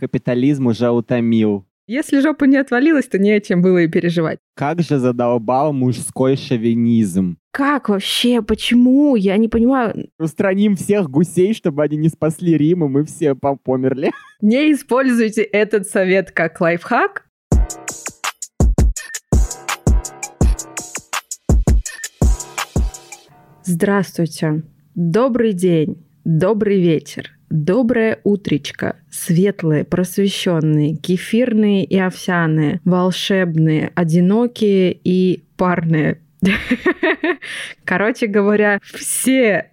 Капитализм уже утомил. Если жопа не отвалилась, то не о чем было и переживать. Как же задолбал мужской шовинизм. Как вообще? Почему? Я не понимаю. Устраним всех гусей, чтобы они не спасли Рим, и мы все померли. Не используйте этот совет как лайфхак. Здравствуйте. Добрый день. Добрый вечер. Доброе утречко. Светлые, просвещенные, кефирные и овсяные, волшебные, одинокие и парные. Короче говоря, все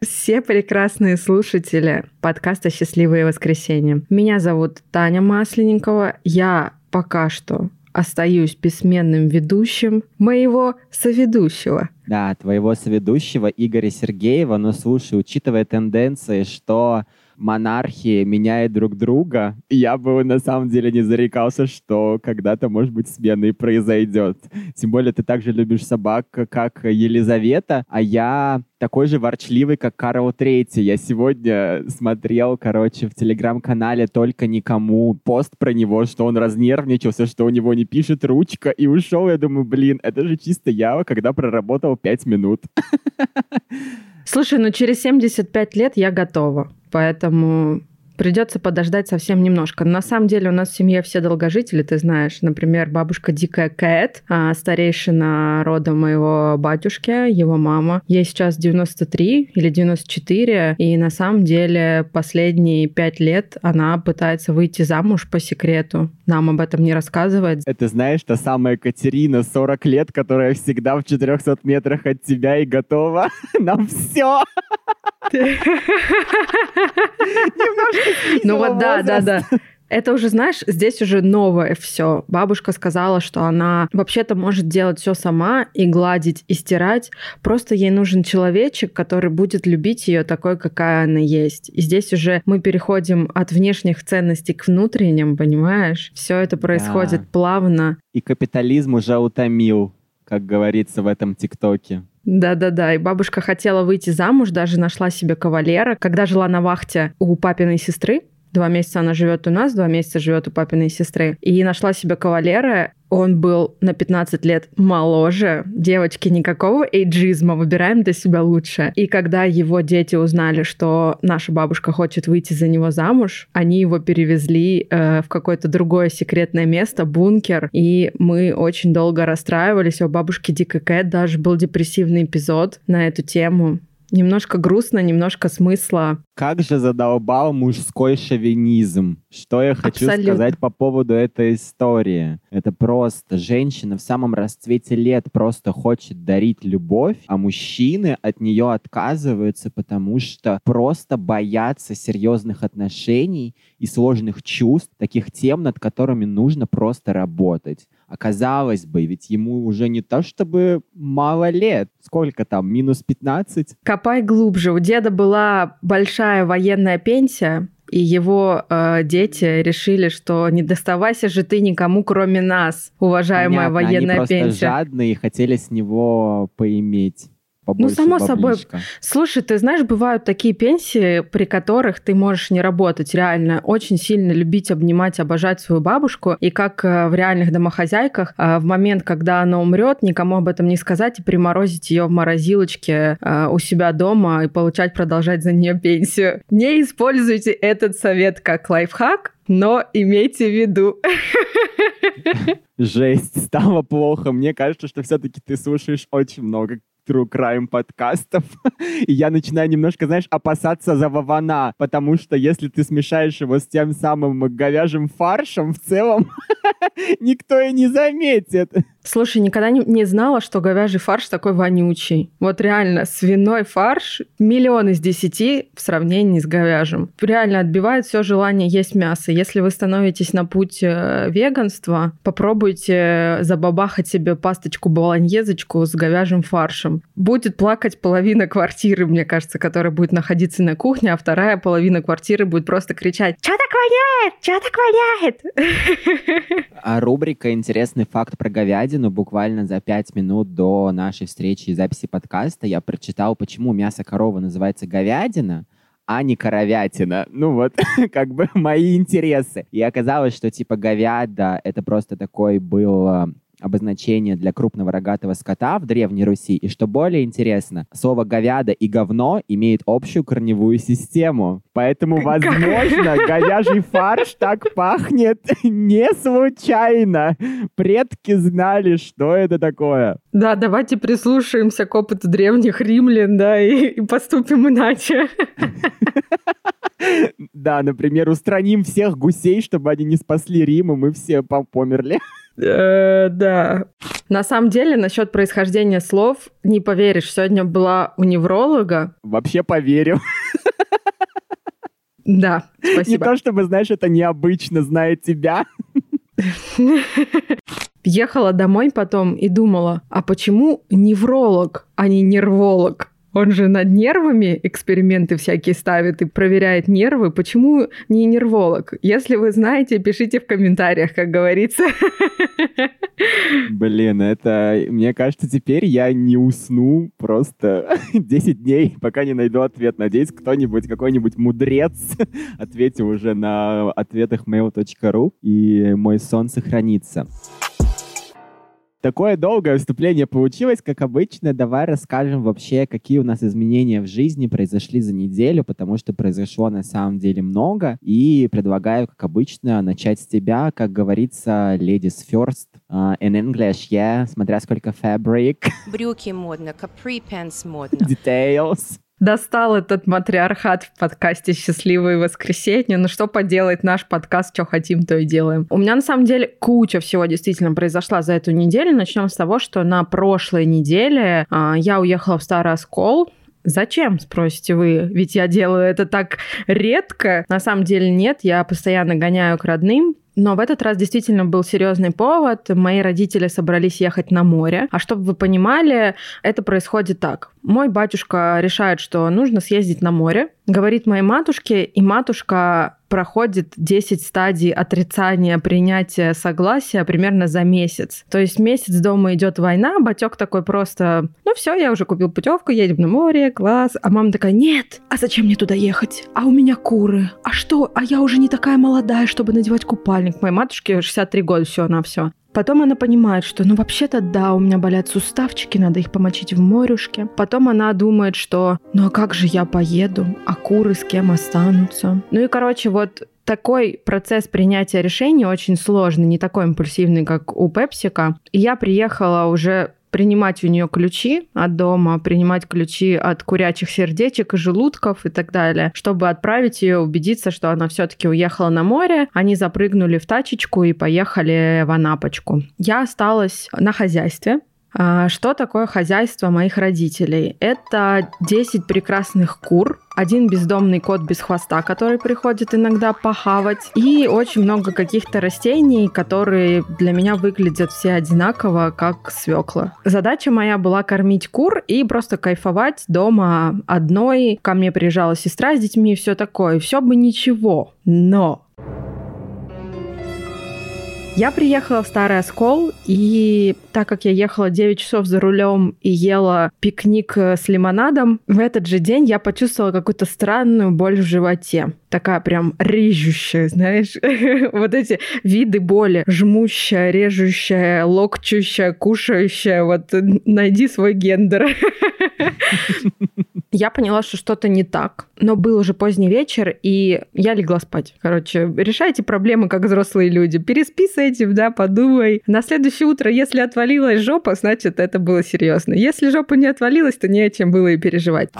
прекрасные слушатели подкаста «Счастливые воскресенья». Меня зовут Таня Масленникова. Я пока что остаюсь бессменным ведущим моего соведущего. Да, твоего соведущего Игоря Сергеева. Но слушай, учитывая тенденции, что монархии меняют друг друга, я бы на самом деле не зарекался, что когда-то, может быть, смена и произойдет. Тем более ты также любишь собак, как Елизавета, а я такой же ворчливый, как Карл III. Я сегодня смотрел, короче, в телеграм-канале «Только никому» пост про него, что он разнервничался, что у него не пишет ручка, и ушел. Я думаю, блин, это же чисто я, когда проработал 5 минут. Слушай, ну через 75 лет я готова, поэтому придется подождать совсем немножко. Но на самом деле у нас в семье все долгожители, ты знаешь. Например, бабушка дикая Кэт, старейшина рода моего батюшки, его мама. Ей сейчас 93 или 94, и на самом деле последние 5 лет она пытается выйти замуж по секрету. Нам об этом не рассказывает. Это, знаешь, та самая Катерина, 40 лет, которая всегда в 400 метрах от тебя и готова нам все. Немножко снизила. Ну вот возраст. Да. Это уже, знаешь, здесь уже новое все. Бабушка сказала, что она вообще-то может делать все сама и гладить, и стирать. Просто ей нужен человечек, который будет любить ее такой, какая она есть. И здесь уже мы переходим от внешних ценностей к внутренним, понимаешь? Все это происходит плавно. И капитализм уже утомил, как говорится в этом ТикТоке. Да. И бабушка хотела выйти замуж, даже нашла себе кавалера. Когда жила на вахте у папиной сестры, 2 месяца она живет у нас, 2 месяца живет у папиной сестры, и нашла себе кавалера. Он был на 15 лет моложе. Девочки, никакого эйджизма, выбираем для себя лучше. И когда его дети узнали, что наша бабушка хочет выйти за него замуж, они его перевезли в какое-то другое секретное место, бункер. И мы очень долго расстраивались. У бабушки Дикой Кэт даже был депрессивный эпизод на эту тему. Немножко грустно, немножко смысла. Как же задолбал мужской шовинизм. Что я хочу сказать по поводу этой истории. Это просто женщина в самом расцвете лет просто хочет дарить любовь, а мужчины от нее отказываются, потому что просто боятся серьезных отношений и сложных чувств, таких тем, над которыми нужно просто работать. А казалось бы, ведь ему уже не то чтобы мало лет. Сколько там, минус 15? Копай глубже. У деда была большая военная пенсия, и его дети решили, что не доставайся же ты никому, кроме нас, уважаемая Понятно, военная пенсия. Они просто жадные и хотели с него поиметь. Ну, само баблишка. Собой. Слушай, ты знаешь, бывают такие пенсии, при которых ты можешь не работать, реально. Очень сильно любить, обнимать, обожать свою бабушку. И как в реальных домохозяйках, в момент, когда она умрет, никому об этом не сказать и приморозить ее в морозилочке у себя дома и продолжать за нее пенсию. Не используйте этот совет как лайфхак, но имейте в виду. Жесть, стало плохо. Мне кажется, что все-таки ты слушаешь очень много True Crime подкастов, и я начинаю немножко, знаешь, опасаться за Вована, потому что если ты смешаешь его с тем самым говяжьим фаршем, в целом никто и не заметит. Слушай, никогда не знала, что говяжий фарш такой вонючий. Вот реально, свиной фарш 1 из 10 в сравнении с говяжьим. Реально отбивает все желание есть мясо. Если вы становитесь на путь веганства, попробуйте забабахать себе пасточку болоньезочку с говяжьим фаршем. Будет плакать половина квартиры, мне кажется, которая будет находиться на кухне, а вторая половина квартиры будет просто кричать: «Чё так воняет? Чё так воняет?» А рубрика «Интересный факт про говядину». Но буквально за 5 минут до нашей встречи и записи подкаста я прочитал, почему мясо коровы называется говядина, а не коровятина. Ну вот, как бы мои интересы. И оказалось, что типа говяда — это просто такой был... обозначение для крупного рогатого скота в Древней Руси. И что более интересно, слово «говяда» и «говно» имеют общую корневую систему. Поэтому, возможно, говяжий фарш так пахнет не случайно. Предки знали, что это такое. Да, давайте прислушаемся к опыту древних римлян, да, и поступим иначе. Да, например, устраним всех гусей, чтобы они не спасли Рим, и мы все померли. Да. На самом деле, насчет происхождения слов, не поверишь, сегодня была у невролога. Вообще поверю. Да, спасибо. Не то чтобы, знаешь, это необычно, зная тебя. Ехала домой потом и думала, а почему невролог, а не нерволог? Он же над нервами эксперименты всякие ставит и проверяет нервы. Почему не нерволог? Если вы знаете, пишите в комментариях, как говорится. Блин, это... Мне кажется, теперь я не усну просто 10 дней, пока не найду ответ. Надеюсь, кто-нибудь, какой-нибудь мудрец ответил уже на ответах mail.ru, и мой сон сохранится. Такое долгое вступление получилось, как обычно. Давай расскажем вообще, какие у нас изменения в жизни произошли за неделю, потому что произошло на самом деле много. И предлагаю, как обычно, начать с тебя, как говорится, ladies first. In English, yeah, смотря сколько fabric. Брюки модно, capri pants модно. Details. Достал этот матриархат в подкасте «Счастливые воскресенья». Ну что поделать, наш подкаст, что хотим, то и делаем. У меня на самом деле куча всего действительно произошла за эту неделю. Начнем с того, что на прошлой неделе я уехала в Старый Оскол. Зачем, спросите вы? Ведь я делаю это так редко. На самом деле нет, я постоянно гоняю к родным. Но в этот раз действительно был серьезный повод. Мои родители собрались ехать на море. А чтобы вы понимали, это происходит так. Мой батюшка решает, что нужно съездить на море. Говорит моей матушке, и матушка проходит 10 стадий отрицания, принятия, согласия примерно за месяц. То есть месяц дома идет война, батёк такой просто, ну все, я уже купил путевку, едем на море, класс. А мама такая, нет, а зачем мне туда ехать? А у меня куры. А что? А я уже не такая молодая, чтобы надевать купальник. Моей матушке 63 года, все на все. Потом она понимает, что ну вообще-то да, у меня болят суставчики, надо их помочить в морюшке. Потом она думает, что ну а как же я поеду, а куры с кем останутся? Ну и короче, вот такой процесс принятия решений очень сложный, не такой импульсивный, как у Пепсика. И я приехала уже принимать у нее ключи от дома, принимать ключи от курячих сердечек и желудков и так далее, чтобы отправить ее, убедиться, что она все-таки уехала на море. Они запрыгнули в тачечку и поехали в Анапочку. Я осталась на хозяйстве. Что такое хозяйство моих родителей? Это 10 прекрасных кур, один бездомный кот без хвоста, который приходит иногда похавать, и очень много каких-то растений, которые для меня выглядят все одинаково, как свекла. Задача моя была кормить кур и просто кайфовать дома одной. Ко мне приезжала сестра с детьми и все такое. Все бы ничего, но... Я приехала в Старый Оскол, и так как я ехала 9 часов за рулем и ела пикник с лимонадом, в этот же день я почувствовала какую-то странную боль в животе. Такая прям режущая, знаешь, вот эти виды боли. Жмущая, режущая, локчущая, кушающая. Вот найди свой гендер. Я поняла, что что-то не так. Но был уже поздний вечер, и я легла спать. Короче, решайте проблемы, как взрослые люди. Переспи с этим, да, подумай. На следующее утро, если отвалилась жопа, значит, это было серьезно. Если жопа не отвалилась, то не о чем было и переживать.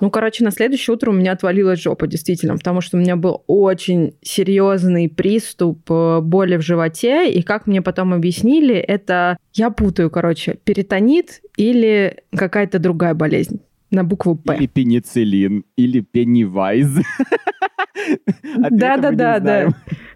Ну, короче, на следующее утро у меня отвалилась жопа, действительно, потому что у меня был очень серьезный приступ боли в животе, и как мне потом объяснили, это, я путаю, короче, перитонит или какая-то другая болезнь на букву «П». Или пенициллин, или пеннивайз. Да-да-да.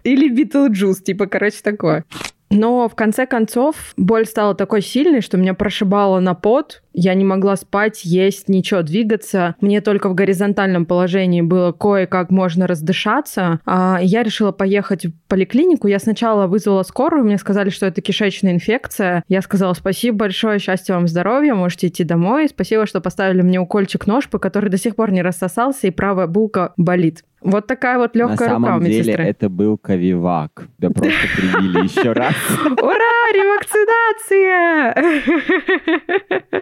Или битлджус, типа, короче, такое. Но в конце концов боль стала такой сильной, что меня прошибало на пот. Я не могла спать, есть, ничего, двигаться. Мне только в горизонтальном положении было кое-как можно раздышаться. Я решила поехать в поликлинику. Я сначала вызвала скорую, мне сказали, что это кишечная инфекция. Я сказала: спасибо большое, счастья вам, здоровья, можете идти домой. Спасибо, что поставили мне укольчик ножпы, который до сих пор не рассосался, и правая булка болит. Вот такая вот легкая рука у медсестры. На самом деле это был ковивак. Да просто привили еще раз. Ура, ревакцинация!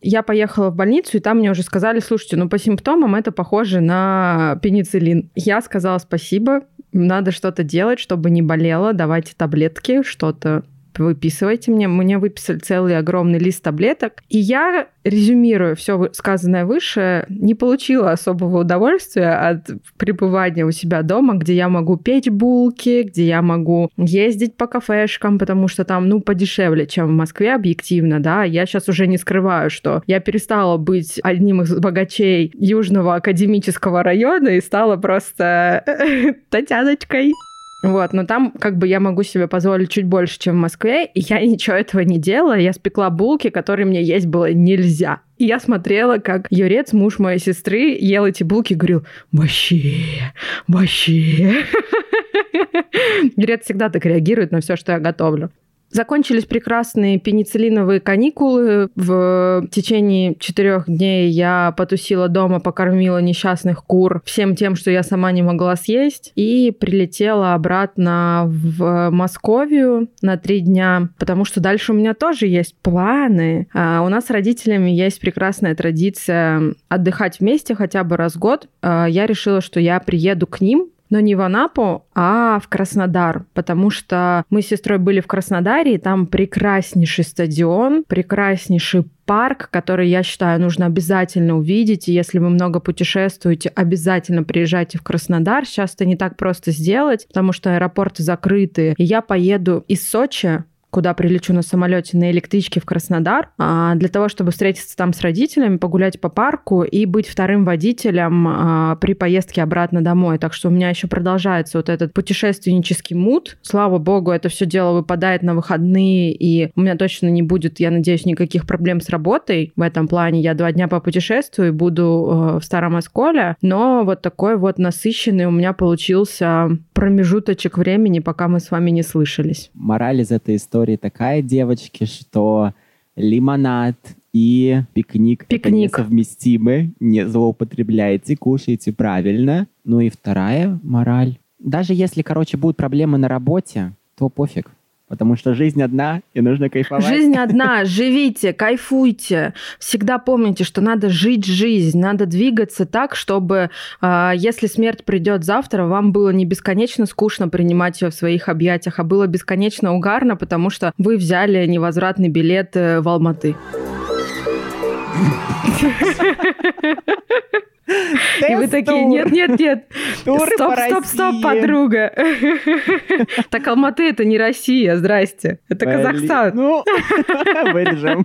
Я поехала в больницу, и там мне уже сказали: слушайте, ну по симптомам это похоже на пенициллин. Я сказала: спасибо, надо что-то делать, чтобы не болело, давайте таблетки, что-то выписывайте мне. Мне выписали целый огромный лист таблеток. И я, резюмируя все сказанное выше, не получила особого удовольствия от пребывания у себя дома, где я могу печь булки, где я могу ездить по кафешкам, потому что там, ну, подешевле, чем в Москве, объективно, да. Я сейчас уже не скрываю, что я перестала быть одним из богачей Южного Академического района и стала просто Татьяночкой. Вот, но там как бы я могу себе позволить чуть больше, чем в Москве, и я ничего этого не делала, я спекла булки, которые мне есть было нельзя. И я смотрела, как Юрец, муж моей сестры, ел эти булки и говорил: вообще. Юрец всегда так реагирует на все, что я готовлю. Закончились прекрасные пенициллиновые каникулы. В течение 4 дней я потусила дома, покормила несчастных кур всем тем, что я сама не могла съесть, и прилетела обратно в Московию на 3 дня, потому что дальше у меня тоже есть планы. У нас с родителями есть прекрасная традиция отдыхать вместе хотя бы раз в год. Я решила, что я приеду к ним, но не в Анапу, а в Краснодар, потому что мы с сестрой были в Краснодаре, и там прекраснейший стадион, прекраснейший парк, который, я считаю, нужно обязательно увидеть, и если вы много путешествуете, обязательно приезжайте в Краснодар. Сейчас это не так просто сделать, потому что аэропорты закрыты, и я поеду из Сочи, куда прилечу на самолете, на электричке в Краснодар, для того, чтобы встретиться там с родителями, погулять по парку и быть вторым водителем при поездке обратно домой. Так что у меня еще продолжается вот этот путешественнический мут. Слава богу, это все дело выпадает на выходные, и у меня точно не будет, я надеюсь, никаких проблем с работой. В этом плане я 2 дня попутешествую и буду в Старом Осколе. Но вот такой вот насыщенный у меня получился промежуточек времени, пока мы с вами не слышались. Мораль из этой истории такая, девочки, что лимонад и пикник. Это несовместимы, не злоупотребляйте, кушайте правильно. Ну и вторая мораль. Даже если, будут проблемы на работе, то пофиг. Потому что жизнь одна, и нужно кайфовать. Жизнь одна, живите, кайфуйте. Всегда помните, что надо жить жизнь, надо двигаться так, чтобы, если смерть придет завтра, вам было не бесконечно скучно принимать ее в своих объятиях, а было бесконечно угарно, потому что вы взяли невозвратный билет в Алматы. И вы такие: нет, стоп, подруга. Так Алматы — это не Россия, здрасте. Это Казахстан. Ну, вырежем.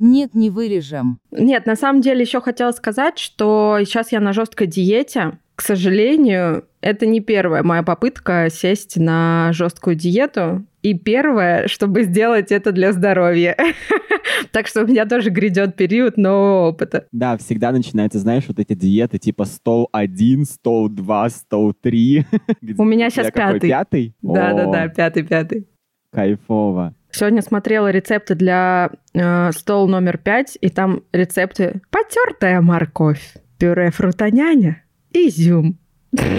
Нет, не вырежем. Нет, на самом деле еще хотела сказать, что сейчас я на жесткой диете. К сожалению, это не первая моя попытка сесть на жесткую диету. И первое, чтобы сделать это для здоровья. Так что у меня тоже грядет период нового опыта. Да, всегда начинается, знаешь, вот эти диеты типа стол 1, стол 2, стол 3. У меня сейчас 5-й. Да, 5-й. Кайфово. Сегодня смотрела рецепты для стол номер 5, и там рецепты: потертая морковь, пюре фрутоняня, изюм.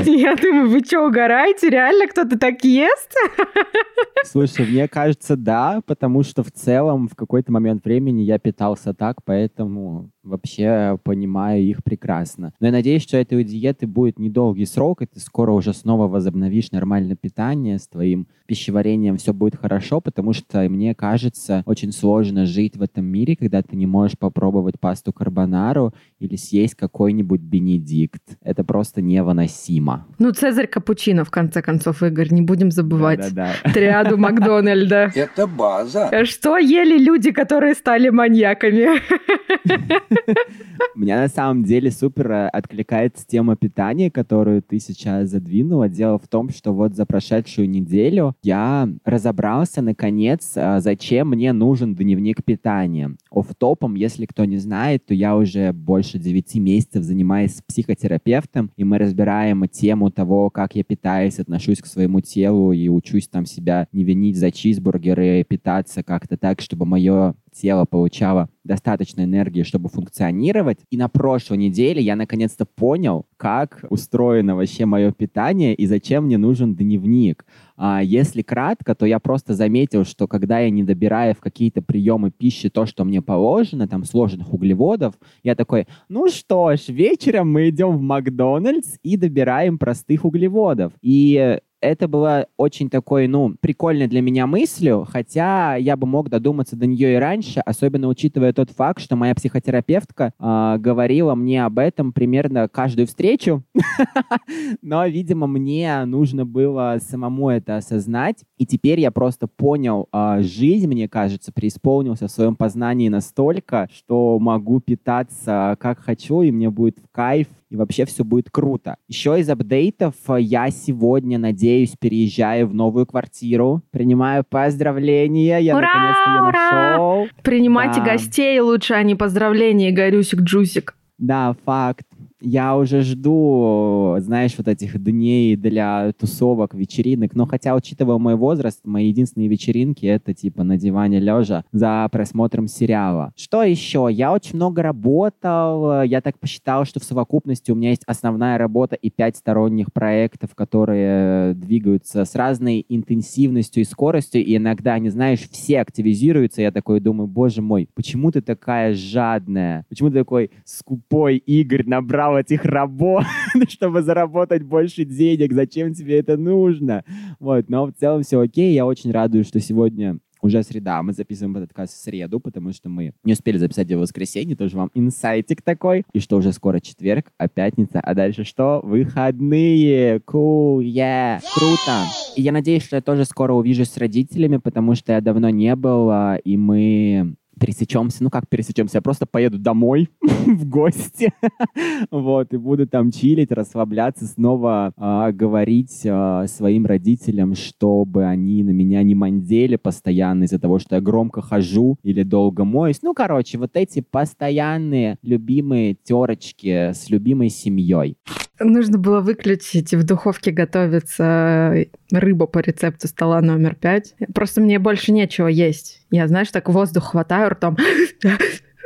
Я думаю, вы что, угораете? Реально кто-то так ест? Слушай, мне кажется, да, потому что в целом в какой-то момент времени я питался так, поэтому вообще понимаю их прекрасно. Но я надеюсь, что этой диеты будет недолгий срок, и ты скоро уже снова возобновишь нормальное питание, с твоим пищеварением все будет хорошо, потому что, мне кажется, очень сложно жить в этом мире, когда ты не можешь попробовать пасту карбонару или съесть какой-нибудь бенедикт. Это просто невыносимо. Ну, Цезарь капучино, в конце концов, Игорь, не будем забывать. Да. Триаду Макдональда. Это база. Что ели люди, которые стали маньяками? У меня на самом деле супер откликается тема питания, которую ты сейчас задвинула. Дело в том, что вот за прошедшую неделю я разобрался, наконец, зачем мне нужен дневник питания. Офф-топом, если кто не знает, то я уже больше 9 месяцев занимаюсь с психотерапевтом, и мы разбираем тему того, как я питаюсь, отношусь к своему телу и учусь там себя не винить за чизбургеры, питаться как-то так, чтобы мое тело получало достаточно энергии, чтобы функционировать. И на прошлой неделе я наконец-то понял, как устроено вообще мое питание и зачем мне нужен дневник. Если кратко, то я просто заметил, что когда я не добираю в какие-то приемы пищи то, что мне положено, там сложных углеводов, я такой, ну что ж, вечером мы идем в Макдональдс и добираем простых углеводов. И это было очень такой, прикольной для меня мыслью, хотя я бы мог додуматься до нее и раньше, особенно учитывая тот факт, что моя психотерапевтка говорила мне об этом примерно каждую встречу, но, видимо, мне нужно было самому это осознать, и теперь я просто понял, жизнь, мне кажется, преисполнился в своем познании настолько, что могу питаться как хочу, и мне будет в кайф, и вообще все будет круто. Еще из апдейтов я сегодня, надеюсь, переезжаю в новую квартиру. Принимаю поздравления. Я наконец-то ее нашел. Принимайте гостей лучше, а не поздравления, Игорюсик-Джусик. Да, факт. Я уже жду, знаешь, вот этих дней для тусовок, вечеринок. Но хотя, учитывая мой возраст, мои единственные вечеринки — это типа на диване лежа за просмотром сериала. Что еще? Я очень много работал. Я так посчитал, что в совокупности у меня есть основная работа и 5 сторонних проектов, которые двигаются с разной интенсивностью и скоростью. И иногда, не знаешь, все активизируются. Я такой думаю, боже мой, почему ты такая жадная? Почему ты такой скупой, Игорь, набрал этих работ, чтобы заработать больше денег, зачем тебе это нужно? Вот, но в целом все окей, я очень радуюсь, что сегодня уже среда, мы записываем этот подкаст в среду, потому что мы не успели записать его в воскресенье, тоже вам инсайтик такой, и что уже скоро четверг, а пятница, а дальше что? Выходные! Cool, yeah! Круто! И я надеюсь, что я тоже скоро увижусь с родителями, потому что я давно не был, и мы пересечемся, я просто поеду домой в гости, вот, и буду там чилить, расслабляться, снова говорить своим родителям, чтобы они на меня не мандели постоянно из-за того, что я громко хожу или долго моюсь, вот эти постоянные любимые терочки с любимой семьей. Нужно было выключить, и в духовке готовится рыба по рецепту стола номер 5. Просто мне больше нечего есть. Я, знаешь, так воздух хватаю ртом,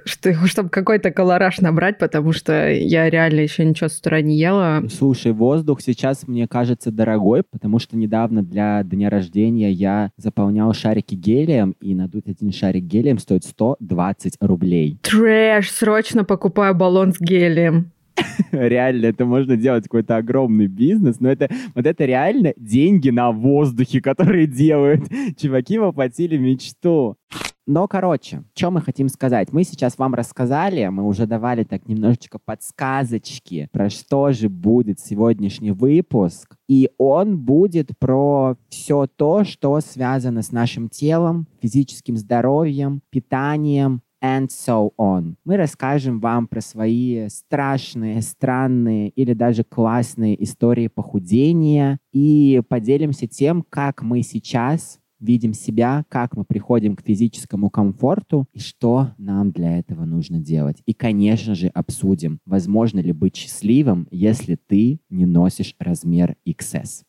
чтобы какой-то колораж набрать, потому что я реально еще ничего с утра не ела. Слушай, воздух сейчас мне кажется дорогой, потому что недавно для дня рождения я заполнял шарики гелием, и надуть один шарик гелием стоит 120 рублей. Трэш! Срочно покупаю баллон с гелием. Реально, это можно делать какой-то огромный бизнес, но это вот это реально деньги на воздухе, которые делают. Чуваки воплотили мечту. Но, что мы хотим сказать? Мы сейчас вам рассказали, мы уже давали так немножечко подсказочки, про что же будет сегодняшний выпуск. И он будет про все то, что связано с нашим телом, физическим здоровьем, питанием, and so on. Мы расскажем вам про свои страшные, странные или даже классные истории похудения и поделимся тем, как мы сейчас видим себя, как мы приходим к физическому комфорту и что нам для этого нужно делать. И, конечно же, обсудим, возможно ли быть счастливым, если ты не носишь размер XS.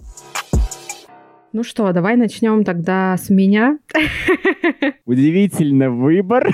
Ну что, давай начнем тогда с меня. Удивительный выбор.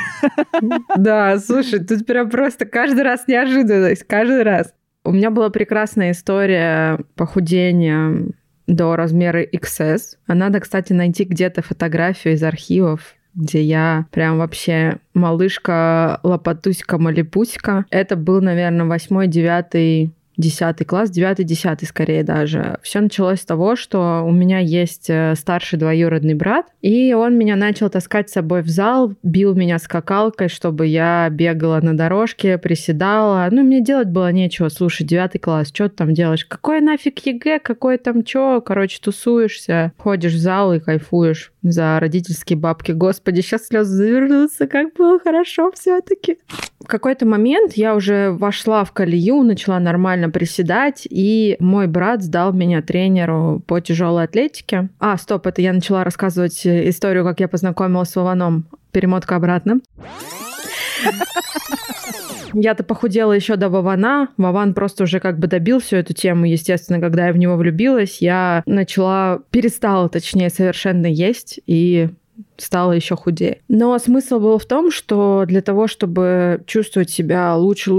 Да, слушай, тут прям просто каждый раз неожиданность, каждый раз. У меня была прекрасная история похудения до размера XS. А надо, кстати, найти где-то фотографию из архивов, где я прям вообще малышка, лопатуська, малипуська. Это был, наверное, 8-9 10 класс, 9-10 скорее даже. Все началось с того, что у меня есть старший двоюродный брат, и он меня начал таскать с собой в зал, бил меня скакалкой, чтобы я бегала на дорожке, приседала. Мне делать было нечего. Слушай, 9 класс, что ты там делаешь? Какой нафиг ЕГЭ, какой там чё? Тусуешься, ходишь в зал и кайфуешь за родительские бабки. Господи, сейчас слезы завернутся, как было хорошо все-таки. В какой-то момент я уже вошла в колею, начала нормально приседать, и мой брат сдал меня тренеру по тяжелой атлетике. Это я начала рассказывать историю, как я познакомилась с Вованом. Перемотка обратно. Я-то похудела еще до Вована. Вован просто уже как бы добил всю эту тему. Естественно, когда я в него влюбилась, я перестала совершенно есть и стала еще худее. Но смысл был в том, что для того, чтобы чувствовать себя лучше,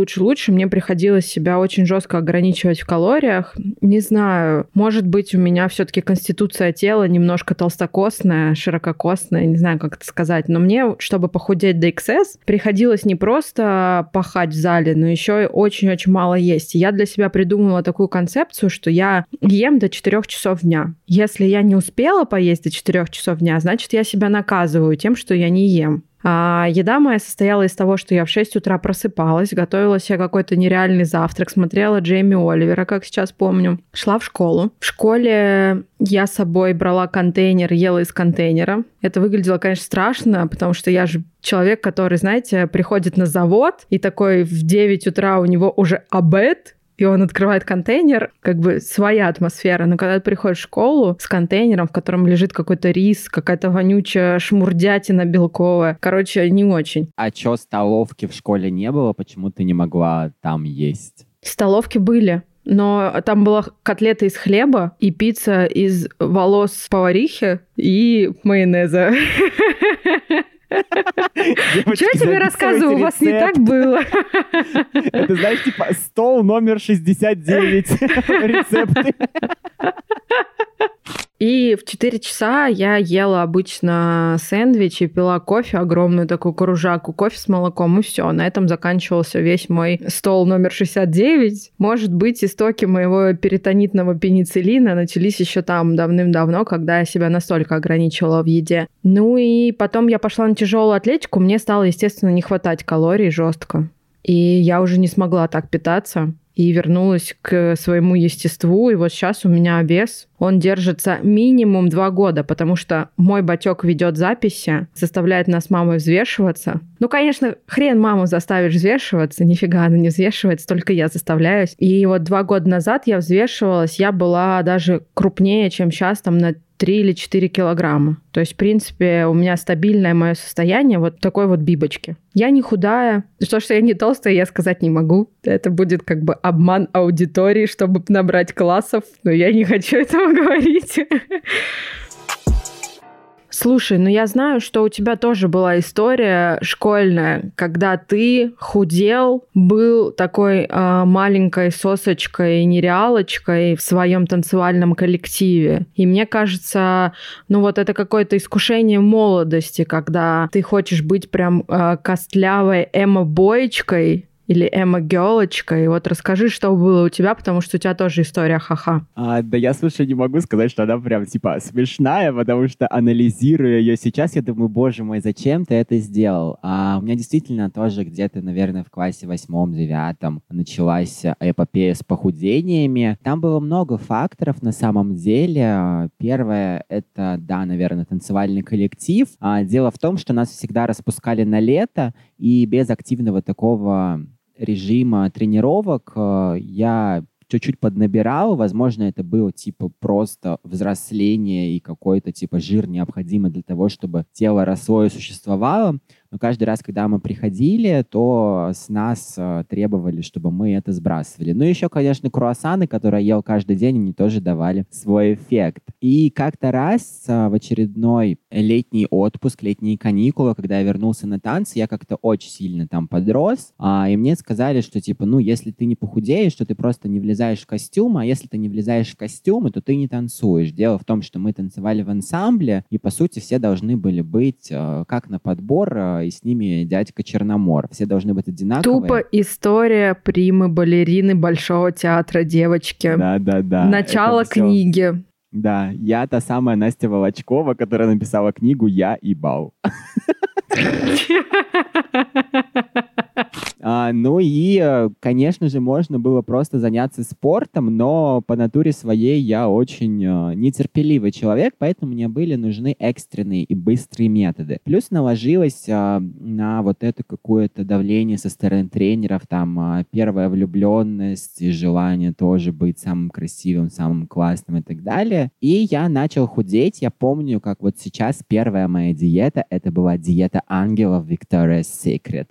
мне приходилось себя очень жестко ограничивать в калориях. Не знаю, может быть, у меня все-таки конституция тела немножко толстокосная, ширококосная, не знаю, как это сказать. Но мне, чтобы похудеть до XS, приходилось не просто пахать в зале, но еще и очень-очень мало есть. И я для себя придумала такую концепцию, что я ем до 4 часов дня. Если я не успела поесть до 4 часов дня, значит, я себя наказываю тем, что я не ем. А еда моя состояла из того, что я в 6 утра просыпалась, готовила себе какой-то нереальный завтрак, смотрела Джейми Оливера, как сейчас помню, шла в школу. В школе я с собой брала контейнер, ела из контейнера. Это выглядело, конечно, страшно, потому что я же человек, который, знаете, приходит на завод, и такой в 9 утра у него уже обед, и он открывает контейнер, как бы своя атмосфера. Но когда ты приходишь в школу с контейнером, в котором лежит какой-то рис, какая-то вонючая шмурдятина белковая, короче, не очень. А чё, столовки в школе не было? Почему ты не могла там есть? Столовки были, но там была котлета из хлеба и пицца из волос поварихи и майонеза. Девочки, что я тебе рассказываю? Рецепт. У вас не так было. Это, знаешь, типа стол номер 69. Рецепты. И в 4 часа я ела обычно сэндвич и пила кофе, огромную такую кружаку, кофе с молоком, и все. На этом заканчивался весь мой стол номер 69. Может быть, истоки моего перитонитного пенициллина начались еще там давным-давно, когда я себя настолько ограничивала в еде. Ну и потом я пошла на тяжелую атлетику, мне стало, естественно, не хватать калорий жестко. И я уже не смогла так питаться. И вернулась к своему естеству. И вот сейчас у меня вес, он держится минимум 2 года, потому что мой батёк ведет записи, заставляет нас с мамой взвешиваться. Ну, конечно, хрен маму заставишь взвешиваться, нифига она не взвешивается, только я заставляюсь. И вот 2 года назад я взвешивалась, я была даже крупнее, чем сейчас, там, на 3 или 4 килограмма. То есть, в принципе, у меня стабильное мое состояние вот такой вот бибочки. Я не худая. То, что я не толстая, я сказать не могу. Это будет как бы обман аудитории, чтобы набрать классов. Но я не хочу этого говорить. Слушай, ну я знаю, что у тебя тоже была история школьная, когда ты худел, был такой маленькой сосочкой, нереалочкой в своем танцевальном коллективе. И мне кажется, ну вот это какое-то искушение молодости, когда ты хочешь быть прям костлявой эмо-боечкой, или эмо-геолочка. И вот расскажи, что было у тебя, потому что у тебя тоже история ха-ха. Да я, слушай, не могу сказать, что она прям, типа, смешная, потому что, анализируя ее сейчас, я думаю, боже мой, зачем ты это сделал? У меня действительно тоже где-то, наверное, в классе 8-9 началась эпопея с похудениями. Там было много факторов, на самом деле. Первое, это, да, наверное, танцевальный коллектив. Дело в том, что нас всегда распускали на лето, и без активного такого режима тренировок я чуть-чуть поднабирал. Возможно, это было типа просто взросление и какой-то типа жир необходимый для того, чтобы тело росло и существовало. Но каждый раз, когда мы приходили, то с нас требовали, чтобы мы это сбрасывали. Ну и еще, конечно, круассаны, которые я ел каждый день, они тоже давали свой эффект. И как-то раз в очередной летний отпуск, летние каникулы, когда я вернулся на танцы, я как-то очень сильно там подрос. И мне сказали, что типа, ну, если ты не похудеешь, то ты просто не влезаешь в костюм, а если ты не влезаешь в костюм, то ты не танцуешь. Дело в том, что мы танцевали в ансамбле, и, по сути, все должны были быть как на подбор, и с ними дядька Черномор. Все должны быть одинаковые. Тупо история примы-балерины Большого театра, девочки. Да-да-да. Начало книги. Да, я та самая Настя Волочкова, которая написала книгу «Я ебал». Ну и, конечно же, можно было просто заняться спортом, но по натуре своей я очень нетерпеливый человек, поэтому мне были нужны экстренные и быстрые методы. Плюс наложилось на вот это какое-то давление со стороны тренеров, там первая влюбленность и желание тоже быть самым красивым, самым классным и так далее. И я начал худеть. Я помню, как вот сейчас первая моя диета, это была диета ангелов Victoria's Secret.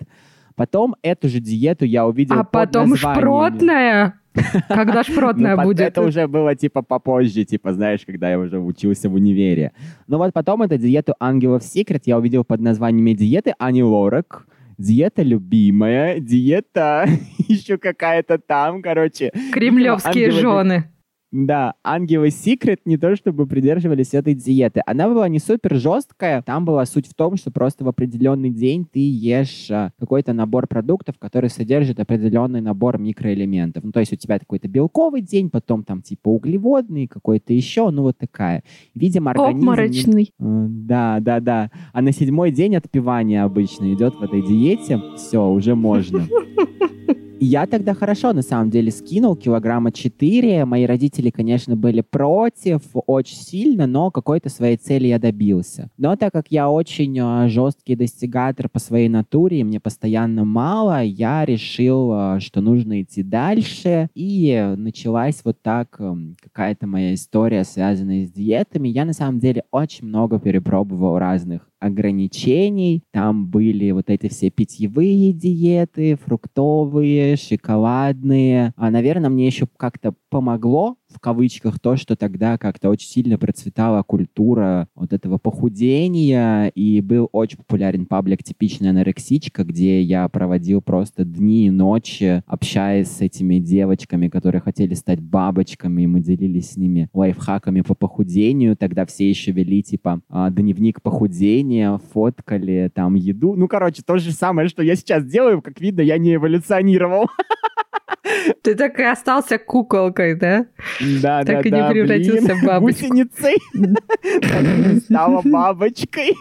Потом эту же диету я увидел под названием... шпротная? Когда шпротная будет? Это уже было типа попозже, типа, знаешь, когда я уже учился в универе. Но вот потом эту диету Ангелов Секрет я увидел под названиями диеты Ани Лорак, диета любимая, диета еще какая-то там, короче. Кремлевские жены. Да, Ангелы Секрет не то чтобы придерживались этой диеты. Она была не супер жесткая. Там была суть в том, что просто в определенный день ты ешь какой-то набор продуктов, который содержит определенный набор микроэлементов. Ну, то есть у тебя какой-то белковый день, потом там типа углеводный, какой-то еще, ну вот такая. Видимо, организм... Обморочный. Да. А на седьмой день отпевание обычно идет в этой диете. Все, уже можно. Я тогда хорошо, на самом деле, скинул 4 килограмма. Мои родители, конечно, были против очень сильно, но какой-то своей цели я добился. Но так как я очень жесткий достигатор по своей натуре, мне постоянно мало, я решил, что нужно идти дальше. И началась вот так какая-то моя история, связанная с диетами. Я, на самом деле, очень много перепробовал разных ограничений. Там были вот эти все питьевые диеты, фруктовые, шоколадные. Наверное, мне еще как-то помогло, в кавычках, то, что тогда как-то очень сильно процветала культура вот этого похудения, и был очень популярен паблик «Типичная анорексичка», где я проводил просто дни и ночи, общаясь с этими девочками, которые хотели стать бабочками, и мы делились с ними лайфхаками по похудению. Тогда все еще вели, типа, дневник похудения, фоткали там еду. Ну, короче, то же самое, что я сейчас делаю. Как видно, я не эволюционировал. Ты так и остался куколкой, да? Да, так да, и не превратился в бабочку. Гусеницей. Так и стала бабочкой.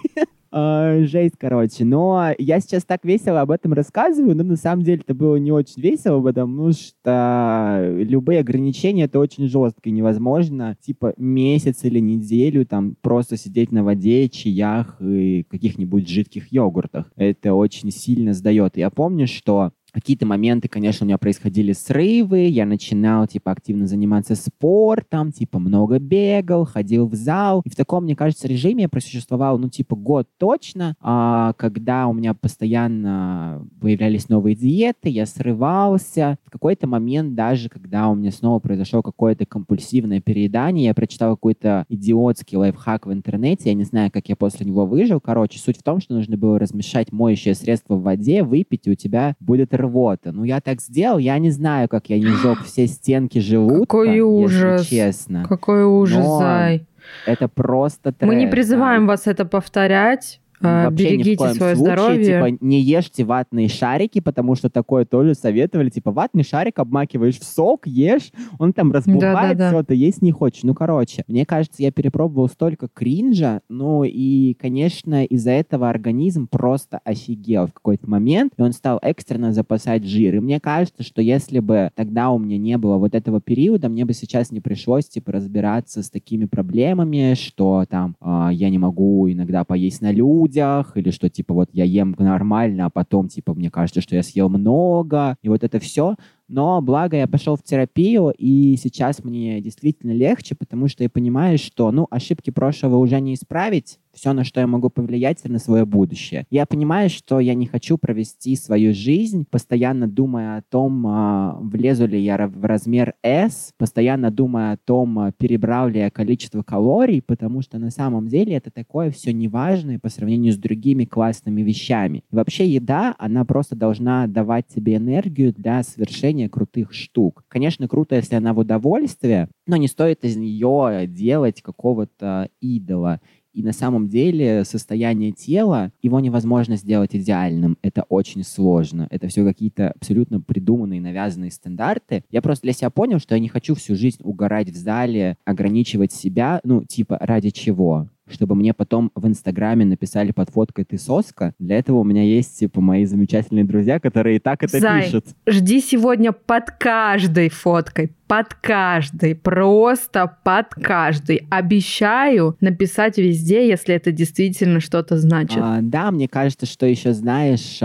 Жесть, короче. Но я сейчас так весело об этом рассказываю, но на самом деле это было не очень весело, потому что любые ограничения — это очень жестко и невозможно. Типа месяц или неделю там просто сидеть на воде, чаях и каких-нибудь жидких йогуртах. Это очень сильно сдает. Я помню, что какие-то моменты, конечно, у меня происходили срывы, я начинал, типа, активно заниматься спортом, типа, много бегал, ходил в зал. И в таком, мне кажется, режиме я просуществовал, ну, типа, год точно, когда у меня постоянно появлялись новые диеты, я срывался. В какой-то момент даже, когда у меня снова произошло какое-то компульсивное переедание, я прочитал какой-то идиотский лайфхак в интернете, я не знаю, как я после него выжил. Короче, суть в том, что нужно было размешать моющее средство в воде, выпить, и у тебя будет рвота. Ну, я так сделал. Я не знаю, как я не сжег все стенки желудка. Какой ужас. Если честно. Какой ужас, но зай. Это просто трэш. Мы не призываем вас это повторять. Вообще берегите ни в коем свое случае, здоровье. Типа, не ешьте ватные шарики, потому что такое тоже советовали. Типа, ватный шарик обмакиваешь в сок, ешь, он там разбухает, да. Все, ты есть не хочешь. Ну, короче, мне кажется, я перепробовал столько кринжа, ну, и, конечно, из-за этого организм просто офигел в какой-то момент, и он стал экстренно запасать жир. И мне кажется, что если бы тогда у меня не было вот этого периода, мне бы сейчас не пришлось, типа, разбираться с такими проблемами, что там я не могу иногда поесть на людях, или что, типа, вот я ем нормально, а потом, типа, мне кажется, что я съел много, и вот это все. Но, благо, я пошел в терапию, и сейчас мне действительно легче, потому что я понимаю, что, ну, ошибки прошлого уже не исправить, все, на что я могу повлиять, это на свое будущее. Я понимаю, что я не хочу провести свою жизнь, постоянно думая о том, влезу ли я в размер S, постоянно думая о том, перебрал ли я количество калорий, потому что на самом деле это такое все неважное по сравнению с другими классными вещами. И вообще еда, она просто должна давать тебе энергию для совершения крутых штук. Конечно, круто, если она в удовольствие, но не стоит из нее делать какого-то идола. И на самом деле состояние тела, его невозможно сделать идеальным. Это очень сложно. Это все какие-то абсолютно придуманные, навязанные стандарты. Я просто для себя понял, что я не хочу всю жизнь угорать в зале, ограничивать себя, ну, типа, ради чего? чтобы мне потом в Инстаграме написали под фоткой «ты соска». Для этого у меня есть, типа, мои замечательные друзья, которые и так это пишут. Жди сегодня под каждой фоткой, под каждой, просто под каждой. Обещаю написать везде, если это действительно что-то значит. Да, мне кажется, что еще, знаешь,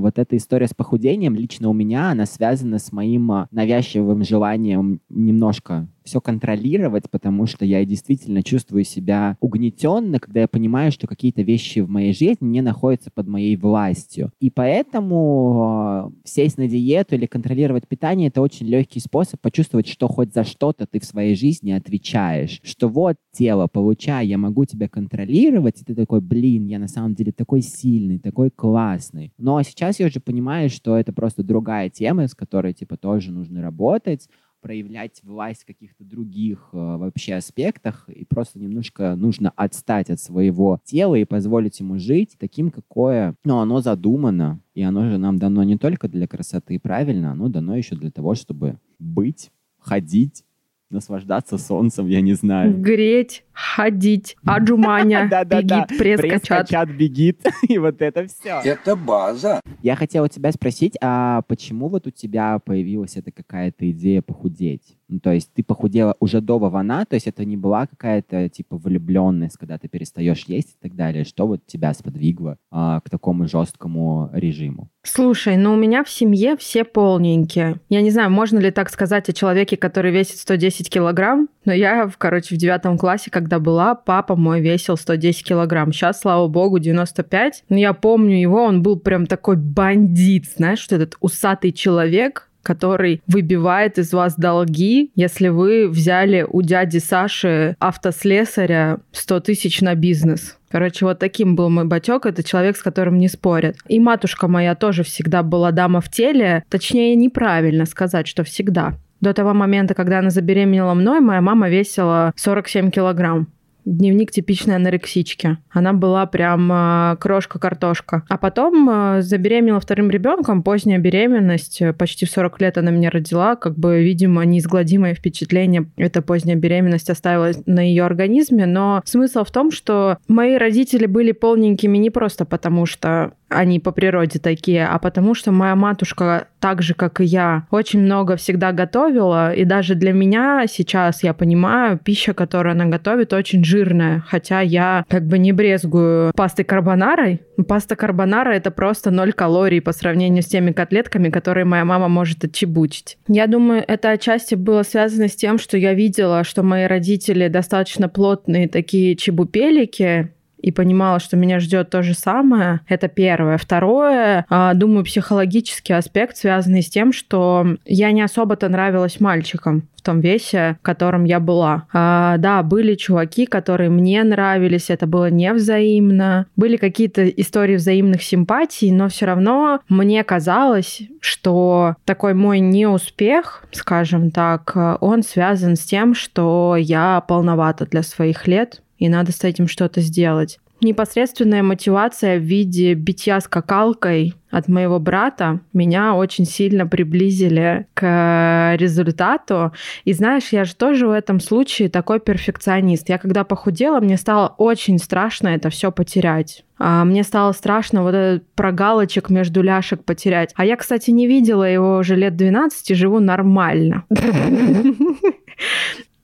вот эта история с похудением, лично у меня, она связана с моим навязчивым желанием немножко все контролировать, потому что я действительно чувствую себя угнетенно, когда я понимаю, что какие-то вещи в моей жизни не находятся под моей властью. И поэтому сесть на диету или контролировать питание — это очень легкий способ почувствовать, что хоть за что-то ты в своей жизни отвечаешь. Что вот, тело, получай, я могу тебя контролировать. И ты такой, блин, я на самом деле такой сильный, такой классный. Но сейчас я уже понимаю, что это просто другая тема, с которой, типа, тоже нужно работать, проявлять власть в каких-то других вообще аспектах, и просто немножко нужно отстать от своего тела и позволить ему жить таким, какое, ну, оно задумано, и оно же нам дано не только для красоты, правильно, оно дано еще для того, чтобы быть, ходить, наслаждаться солнцем, я не знаю. Греть, ходить, аджуманя, бегит, пресс-качат, бегит, и вот это все. Это база. Я хотела тебя спросить, а почему вот у тебя появилась эта какая-то идея похудеть? Ну, то есть ты похудела уже до Вована, то есть это не была какая-то, типа, влюбленность, когда ты перестаешь есть и так далее. Что вот тебя сподвигло к такому жесткому режиму? Слушай, ну у меня в семье все полненькие. Я не знаю, можно ли так сказать о человеке, который весит 110 килограмм, но я, короче, в 9 классе, когда была, папа мой весил 110 килограмм. Сейчас, слава богу, 95. Но я помню его, он был прям такой бандит, знаешь, что этот усатый человек, который выбивает из вас долги, если вы взяли у дяди Саши, автослесаря, 100 тысяч на бизнес. Короче, вот таким был мой батёк. Это человек, с которым не спорят. И матушка моя тоже всегда была дама в теле. Точнее, неправильно сказать, что всегда. До того момента, когда она забеременела мной, моя мама весила 47 килограмм. Дневник типичной анорексички. Она была прям крошка-картошка. А потом забеременела вторым ребенком. Поздняя беременность. Почти в 40 лет она меня родила. Как бы, видимо, неизгладимое впечатление эта поздняя беременность оставила на ее организме. Но смысл в том, что мои родители были полненькими не просто потому, что они по природе такие, а потому что моя матушка, так же, как и я, очень много всегда готовила. И даже для меня сейчас, я понимаю, пища, которую она готовит, очень жирная. Хотя я как бы не брезгую пастой карбонарой. Паста карбонара — это просто 0 калорий по сравнению с теми котлетками, которые моя мама может отчебучить. Я думаю, это отчасти было связано с тем, что я видела, что мои родители достаточно плотные такие чебупелики, и понимала, что меня ждет то же самое. Это первое. Второе, думаю, психологический аспект, связанный с тем, что я не особо-то нравилась мальчикам в том весе, в котором я была. Да, были чуваки, которые мне нравились, это было невзаимно. Были какие-то истории взаимных симпатий, но все равно мне казалось, что такой мой неуспех, скажем так, он связан с тем, что я полновата для своих лет, и надо с этим что-то сделать. Непосредственная мотивация в виде битья скакалкой от моего брата меня очень сильно приблизили к результату. И знаешь, я же тоже в этом случае такой перфекционист. Я когда похудела, мне стало очень страшно это все потерять. Мне стало страшно вот этот прогалочек между ляшек потерять. А я, кстати, не видела его уже лет 12 и живу нормально.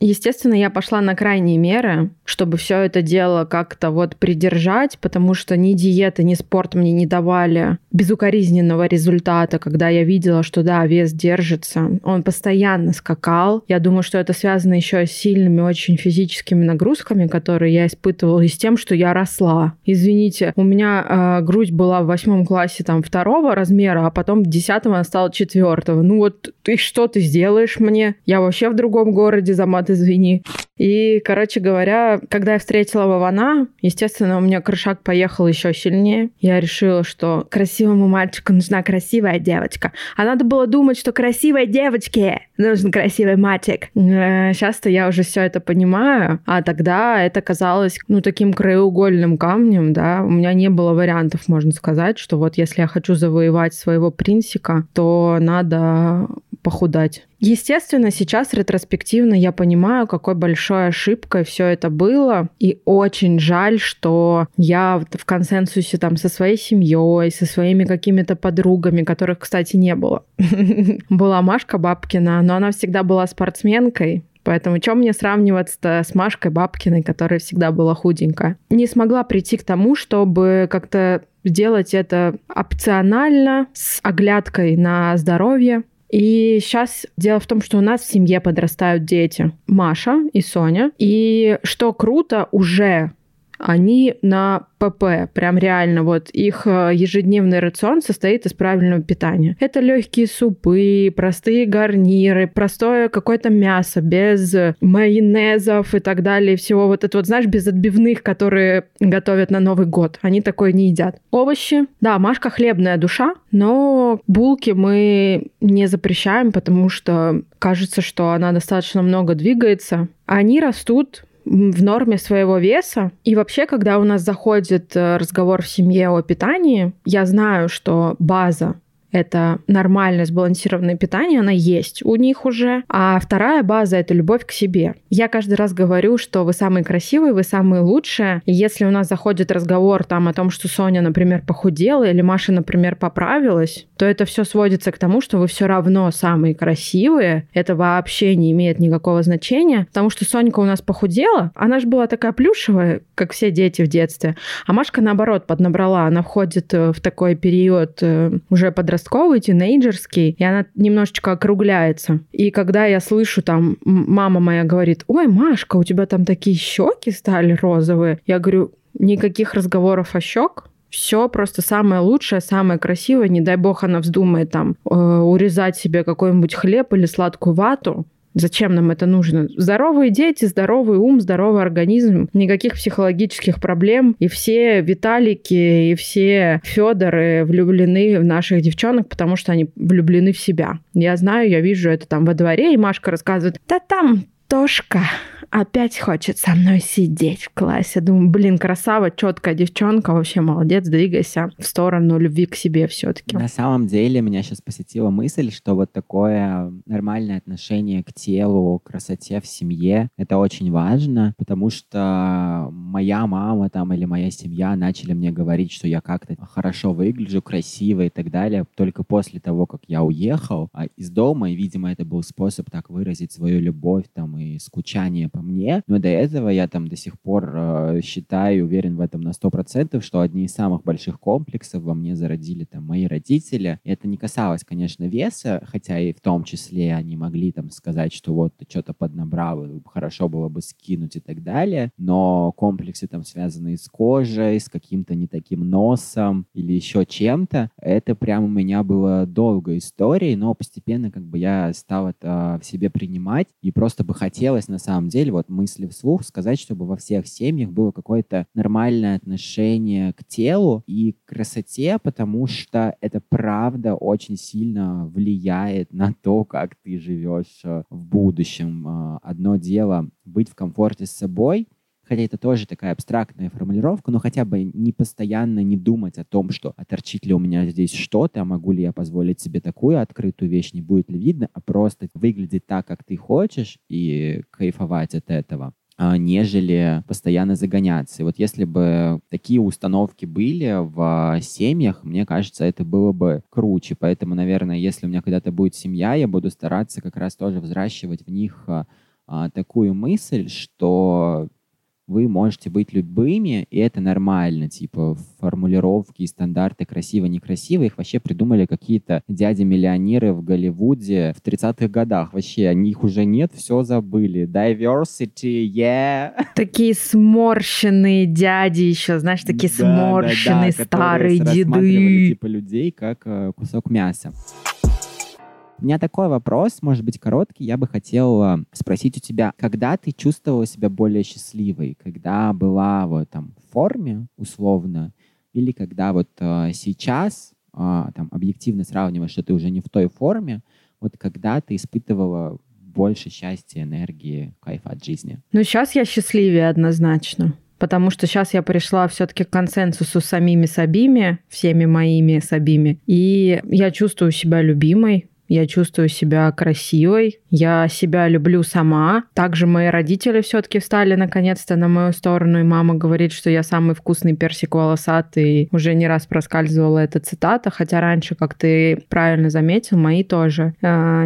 Естественно, я пошла на крайние меры, чтобы все это дело как-то вот придержать, потому что ни диета, ни спорт мне не давали безукоризненного результата, когда я видела, что да, вес держится. Он постоянно скакал. Я думаю, что это связано еще с сильными очень физическими нагрузками, которые я испытывала, и с тем, что я росла. Извините, у меня грудь была в 8 классе там 2 размера, а потом в 10-м она стала 4-го. Ну вот ты что ты сделаешь мне? Я вообще в другом городе, замат, извини. И, короче говоря, когда я встретила Вована, естественно, у меня крышак поехал еще сильнее. Я решила, что красивому мальчику нужна красивая девочка. А надо было думать, что красивой девочке нужен красивый мальчик. Сейчас-то я уже все это понимаю, а тогда это казалось, ну, таким краеугольным камнем, да. У меня не было вариантов, можно сказать, что вот если я хочу завоевать своего принцика, то надо похудать. Естественно, сейчас ретроспективно я понимаю, какой большой ошибкой все это было. И очень жаль, что я в консенсусе там со своей семьей, со своими какими-то подругами, которых, кстати, не было. Была Машка Бабкина, но она всегда была спортсменкой. Поэтому чем мне сравниваться-то с Машкой Бабкиной, которая всегда была худенькая? Не смогла прийти к тому, чтобы как-то сделать это опционально, с оглядкой на здоровье. И сейчас дело в том, что у нас в семье подрастают дети. Маша и Соня. И что круто, уже они на ПП, прям реально, вот их ежедневный рацион состоит из правильного питания. Это легкие супы, простые гарниры, простое какое-то мясо без майонезов и так далее, всего вот это вот, знаешь, без отбивных, которые готовят на Новый год. Они такое не едят. Овощи. Да, Машка хлебная душа, но булки мы не запрещаем, потому что кажется, что она достаточно много двигается. Они растут в норме своего веса. И вообще, когда у нас заходит разговор в семье о питании, я знаю, что база — это нормальное сбалансированное питание, она есть у них уже. А вторая база — это любовь к себе. Я каждый раз говорю, что вы самые красивые, вы самые лучшие. И если у нас заходит разговор там о том, что Соня, например, похудела или Маша, например, поправилась, то это все сводится к тому, что вы все равно самые красивые. Это вообще не имеет никакого значения, потому что Сонька у нас похудела, она же была такая плюшевая, как все дети в детстве. А Машка, наоборот, поднабрала. Она входит в такой период уже подростковый, тинейджерский, и она немножечко округляется. И когда я слышу, там, мама моя говорит: «Ой, Машка, у тебя там такие щеки стали розовые». Я говорю: никаких разговоров о щек. Все просто самое лучшее, самое красивое. Не дай бог она вздумает там урезать себе какой-нибудь хлеб или сладкую вату. Зачем нам это нужно? Здоровые дети, здоровый ум, здоровый организм, никаких психологических проблем. И все Виталики, и все Фёдоры влюблены в наших девчонок, потому что они влюблены в себя. Я знаю, я вижу это там во дворе, и Машка рассказывает: «Да там Тошка опять хочет со мной сидеть в классе». Думаю, блин, красава, четкая девчонка, вообще молодец, двигайся в сторону любви к себе все-таки. На самом деле меня сейчас посетила мысль, что вот такое нормальное отношение к телу, к красоте в семье, это очень важно, потому что моя мама там или моя семья начали мне говорить, что я как-то хорошо выгляжу, красиво и так далее, только после того, как я уехал из дома, и, видимо, это был способ так выразить свою любовь там и скучание по мне, но до этого я там до сих пор считаю, уверен в этом на 100%, что одни из самых больших комплексов во мне зародили там мои родители. И это не касалось, конечно, веса, хотя и в том числе они могли там сказать, что вот ты что-то поднабрал, хорошо было бы скинуть и так далее, но комплексы там связанные с кожей, с каким-то не таким носом или еще чем-то, это прям у меня было долгой историей, но постепенно как бы я стал это в себе принимать, и просто бы хотелось на самом деле вот мысли вслух сказать, чтобы во всех семьях было какое-то нормальное отношение к телу и к красоте, потому что это правда очень сильно влияет на то, как ты живешь в будущем. Одно дело быть в комфорте с собой, хотя это тоже такая абстрактная формулировка, но хотя бы не постоянно не думать о том, что торчит ли у меня здесь что-то, могу ли я позволить себе такую открытую вещь, не будет ли видно, а просто выглядеть так, как ты хочешь, и кайфовать от этого, нежели постоянно загоняться. И вот если бы такие установки были в семьях, мне кажется, это было бы круче. Поэтому, наверное, если у меня когда-то будет семья, я буду стараться как раз тоже взращивать в них такую мысль, что вы можете быть любыми, и это нормально. Типа формулировки и стандарты красиво-некрасиво их вообще придумали какие-то дяди-миллионеры в Голливуде в 30-х годах. Вообще, они их уже нет, все забыли. Diversity, yeah! Такие сморщенные дяди еще, знаешь, такие сморщенные старые деды. Рассматривали типа людей как кусок мяса. У меня такой вопрос, может быть, короткий. Я бы хотела спросить у тебя, когда ты чувствовала себя более счастливой? Когда была вот там в форме, условно, или когда вот сейчас, там, объективно сравнивая, что ты уже не в той форме, вот когда ты испытывала больше счастья, энергии, кайфа от жизни? Ну, сейчас я счастливее однозначно. Потому что сейчас я пришла все-таки к консенсусу с самими собими, всеми моими собими, и я чувствую себя любимой. я чувствую себя красивой, я себя люблю сама. Также мои родители все-таки встали наконец-то на мою сторону, и мама говорит, что я самый вкусный персик волосатый. Уже не раз проскальзывала эта цитата, хотя раньше, как ты правильно заметил, мои тоже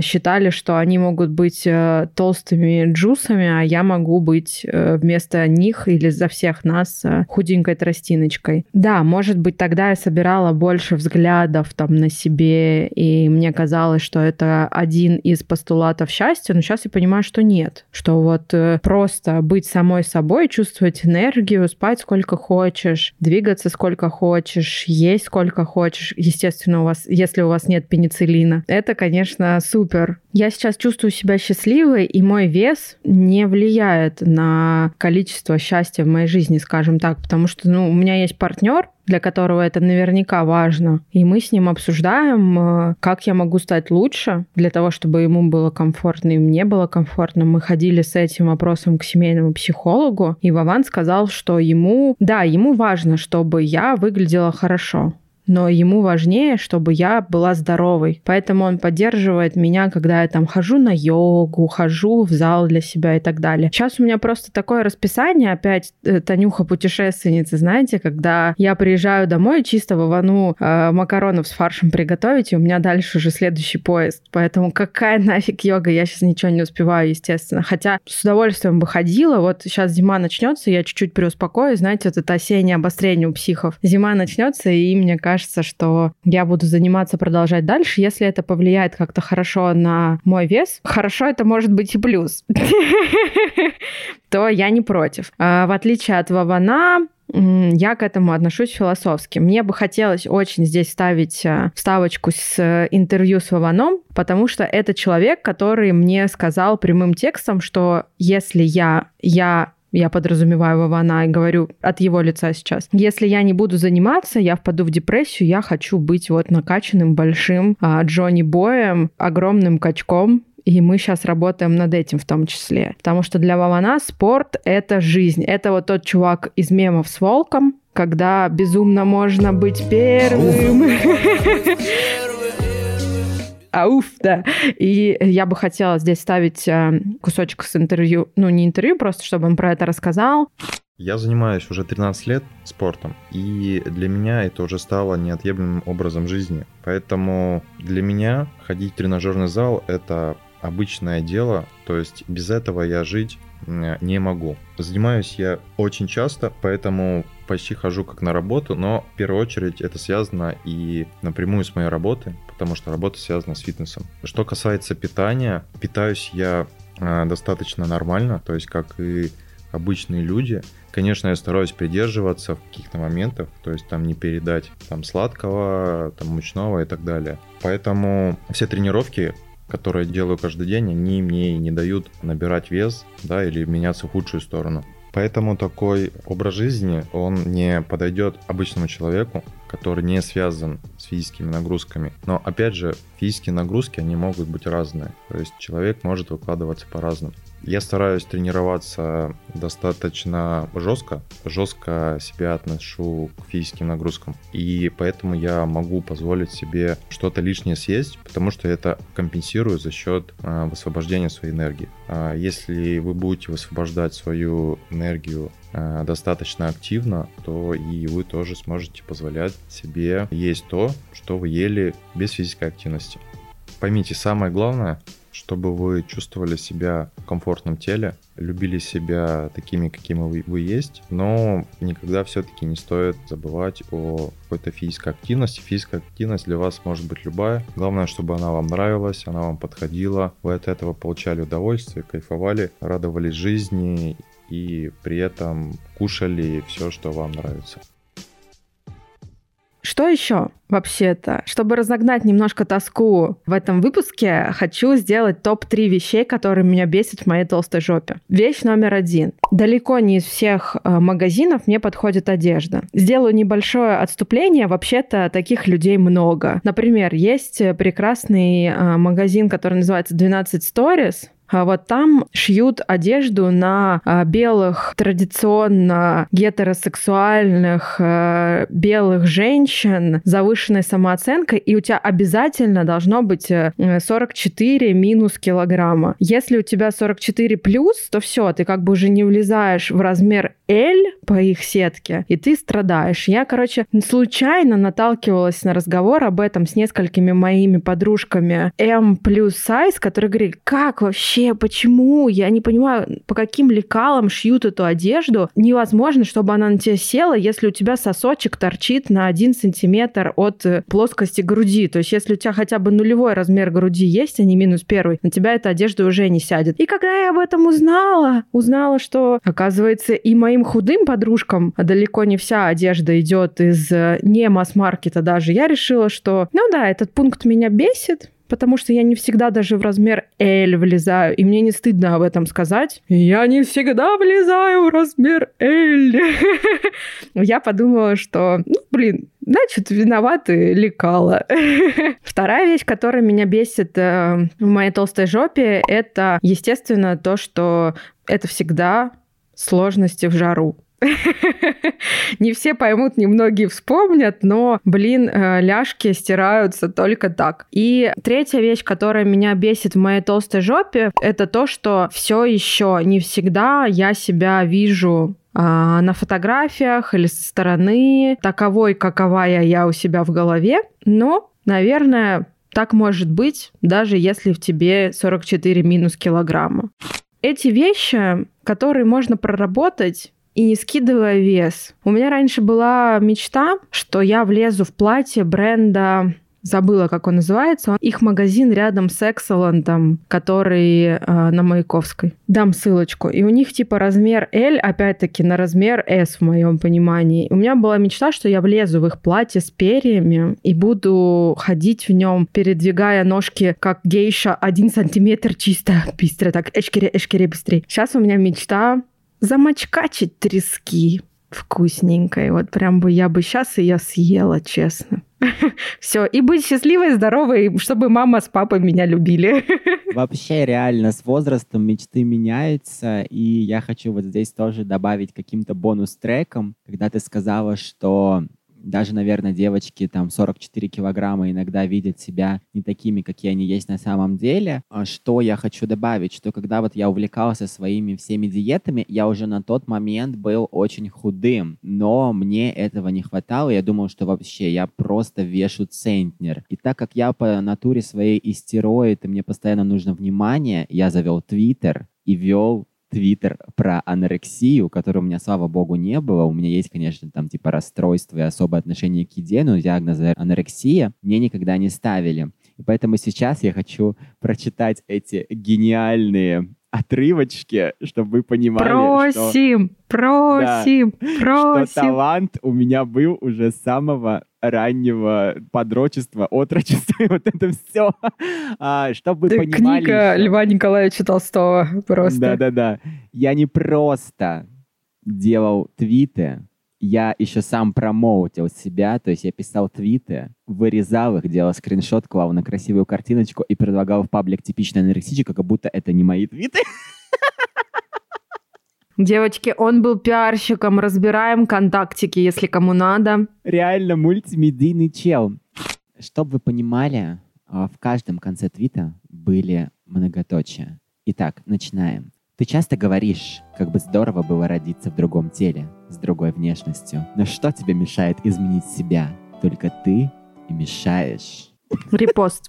считали, что они могут быть толстыми джусами, а я могу быть вместо них или за всех нас худенькой тростиночкой. Да, может быть, тогда я собирала больше взглядов там на себе, и мне казалось, что это один из постулатов счастья, но сейчас я понимаю, что нет. Что вот просто быть самой собой, чувствовать энергию, спать сколько хочешь, двигаться сколько хочешь, есть сколько хочешь. Естественно, у вас, если у вас нет пенициллина, это, конечно, супер. Я сейчас чувствую себя счастливой, и мой вес не влияет на количество счастья в моей жизни, скажем так, потому что, ну, у меня есть партнер, для которого это наверняка важно. И мы с ним обсуждаем, как я могу стать лучше, для того, чтобы ему было комфортно и мне было комфортно. Мы ходили с этим вопросом к семейному психологу, и Вован сказал, что ему... Да, ему важно, чтобы я выглядела хорошо, но ему важнее, чтобы я была здоровой. Поэтому он поддерживает меня, когда я там хожу на йогу, хожу в зал для себя и так далее. Сейчас у меня просто такое расписание, опять Танюха-путешественница, знаете, когда я приезжаю домой, чисто Вовану макаронов с фаршем приготовить, и у меня дальше уже следующий поезд. Поэтому какая нафиг йога, я сейчас ничего не успеваю, естественно. Хотя с удовольствием бы ходила, вот сейчас зима начнется, я чуть-чуть приуспокоюсь, знаете, вот это осеннее обострение у психов. Зима начнется, и мне кажется, что я буду заниматься, продолжать дальше, если это повлияет как-то хорошо на мой вес. Хорошо, это может быть и плюс. То я не против. В отличие от Вована, я к этому отношусь философски. Мне бы хотелось очень здесь ставить вставочку с интервью с Вованом, потому что это человек, который мне сказал прямым текстом, что если я подразумеваю Вована и говорю от его лица сейчас. Если я не буду заниматься, я впаду в депрессию, я хочу быть вот накачанным, большим Джонни Боем, огромным качком. И мы сейчас работаем над этим в том числе. Потому что для Вована спорт — это жизнь. Это вот тот чувак из мемов с волком, когда безумно можно быть первым. Ауф, да. И я бы хотела здесь ставить кусочек с интервью, ну не интервью, просто чтобы он про это рассказал. Я занимаюсь уже 13 лет спортом, и для меня это уже стало неотъемлемым образом жизни. Поэтому для меня ходить в тренажерный зал – это обычное дело, то есть без этого я жить не могу. Занимаюсь я очень часто, поэтому почти хожу как на работу, но в первую очередь это связано и напрямую с моей работой, потому что работа связана с фитнесом. Что касается питания, питаюсь я достаточно нормально, то есть как и обычные люди. Конечно, я стараюсь придерживаться в каких-то моментах, то есть там не передать там сладкого, там мучного и так далее. Поэтому все тренировки, которые делаю каждый день, они мне не дают набирать вес, да, или меняться в худшую сторону. Поэтому такой образ жизни, он не подойдет обычному человеку, который не связан с физическими нагрузками. Но, опять же, физические нагрузки, они могут быть разные. То есть человек может выкладываться по-разному. Я стараюсь тренироваться достаточно жестко. Жестко себя отношу к физическим нагрузкам. И поэтому я могу позволить себе что-то лишнее съесть, потому что это компенсирую за счет высвобождения своей энергии. Если вы будете высвобождать свою энергию достаточно активно, то и вы тоже сможете позволять себе есть то, что вы ели без физической активности. Поймите, самое главное, чтобы вы чувствовали себя в комфортном теле, любили себя такими, какими вы есть, но никогда все-таки не стоит забывать о какой-то физической активности. Физическая активность для вас может быть любая. Главное, чтобы она вам нравилась, она вам подходила. Вы от этого получали удовольствие, кайфовали, радовались жизни и при этом кушали все, что вам нравится. Что еще? Вообще-то, чтобы разогнать немножко тоску в этом выпуске, хочу сделать топ-3 вещей, которые меня бесят в моей толстой жопе. Вещь номер 1. Далеко не из всех магазинов мне подходит одежда. Сделаю небольшое отступление. Вообще-то таких людей много. Например, есть прекрасный магазин, который называется 12 Stories. Вот там шьют одежду на белых, традиционно гетеросексуальных белых женщин с завышенной самооценкой, и у тебя обязательно должно быть 44 минус килограмма. Если у тебя 44 плюс, то все, ты как бы уже не влезаешь в размер L по их сетке, и ты страдаешь. Я, короче, случайно наталкивалась на разговор об этом с несколькими моими подружками M плюс size, которые говорили, как вообще, почему? Я не понимаю, по каким лекалам шьют эту одежду. Невозможно, чтобы она на тебя села, если у тебя сосочек торчит на 1 сантиметр от плоскости груди. То есть, если у тебя хотя бы нулевой размер груди есть, а не -1, на тебя эта одежда уже не сядет. И когда я об этом узнала, что, оказывается, и моим худым подружкам далеко не вся одежда идет из не масс-маркета даже, я решила, что, ну да, этот пункт меня бесит, потому что я не всегда даже в размер L влезаю, и мне не стыдно об этом сказать. Я не всегда влезаю в размер L. Я подумала, что, ну, блин, значит, виноваты лекала. Вторая вещь, которая меня бесит в моей толстой жопе, это, естественно, то, что это всегда сложности в жару. Не все поймут, немногие вспомнят, но, блин, ляжки стираются только так. И третья вещь, которая меня бесит в моей толстой жопе, это то, что все еще не всегда я себя вижу на фотографиях или со стороны таковой, каковая я у себя в голове. Но, наверное, так может быть, даже если в тебе 44 минус килограмма. Эти вещи, которые можно проработать, и не скидывая вес. У меня раньше была мечта, что я влезу в платье бренда... Забыла, как он называется. Их магазин рядом с Экселлентом, который на Маяковской. Дам ссылочку. И у них типа размер L, опять-таки, на размер S в моем понимании. У меня была мечта, что я влезу в их платье с перьями и буду ходить в нем, передвигая ножки, как гейша, 1 сантиметр чисто. Быстро так. Эшкере, эшкере, быстрее. Сейчас у меня мечта... замачкачить трески вкусненькой. Вот прям бы я бы сейчас ее съела, честно. Все, и быть счастливой, здоровой, чтобы мама с папой меня любили. Вообще реально с возрастом мечты меняются, и я хочу вот здесь тоже добавить каким-то бонус-треком, когда ты сказала, что даже, наверное, девочки там 44 килограмма иногда видят себя не такими, какие они есть на самом деле. Что я хочу добавить, что когда вот я увлекался своими всеми диетами, я уже на тот момент был очень худым, но мне этого не хватало. Я думал, что вообще я просто вешу центнер. И так как я по натуре своей истероид, и мне постоянно нужно внимание, я завел Твиттер и вел Твиттер про анорексию, которой у меня, слава богу, не было. У меня есть, конечно, там типа расстройство и особое отношение к еде, но диагноза анорексия мне никогда не ставили. И поэтому сейчас я хочу прочитать эти гениальные отрывочки, чтобы вы понимали, просим, что талант у меня был уже с самого раннего подрочества, отрочества, вот это все, чтобы вы понимали... Книга Льва Николаевича Толстого просто. Да-да-да. Я не просто делал твиты, я еще сам промоутил себя, то есть я писал твиты, вырезал их, делал скриншот, клал на красивую картиночку и предлагал в паблик «Типичная анорексичка», как будто это не мои твиты. Девочки, он был пиарщиком. Разбираем контактики, если кому надо. Реально мультимедийный чел. Чтобы вы понимали, в каждом конце твита были многоточия. Итак, начинаем. Ты часто говоришь, как бы здорово было родиться в другом теле, с другой внешностью. Но что тебе мешает изменить себя? Только ты и мешаешь. Репост.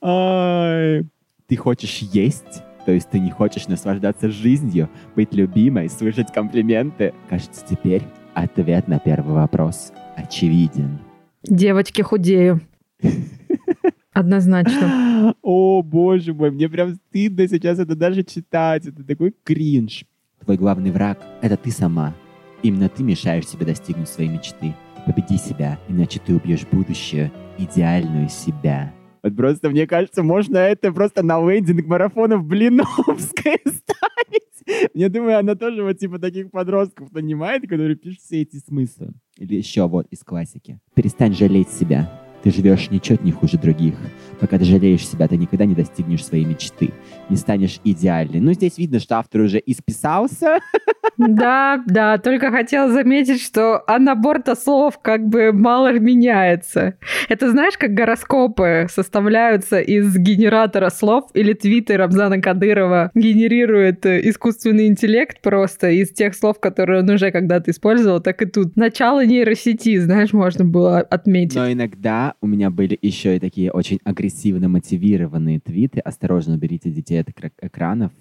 Ты хочешь есть? То есть ты не хочешь наслаждаться жизнью, быть любимой, слышать комплименты. Кажется, теперь ответ на первый вопрос очевиден. Девочки, худею. Однозначно. О, боже мой, мне прям стыдно сейчас это даже читать. Это такой кринж. Твой главный враг — это ты сама. Именно ты мешаешь себе достигнуть своей мечты. Победи себя, иначе ты убьешь будущее, идеальную себя. Вот просто, мне кажется, можно это просто на лендинг марафонов Блиновской ставить. Я думаю, она тоже вот типа таких подростков понимает, которые пишут все эти смыслы. Или еще вот из классики. Перестань жалеть себя. Ты живешь ничуть не хуже других. Пока ты жалеешь себя, ты никогда не достигнешь своей мечты. Не станешь идеальной. Ну, здесь видно, что автор уже исписался. Да, только хотела заметить, что набор-то слов как бы мало меняется. Это знаешь, как гороскопы составляются из генератора слов, или твиты Рамзана Кадырова генерирует искусственный интеллект просто из тех слов, которые он уже когда-то использовал, так и тут. Начало нейросети, знаешь, можно было отметить. Но иногда у меня были еще и такие очень агрессивно мотивированные твиты. Осторожно, уберите детей от экранов.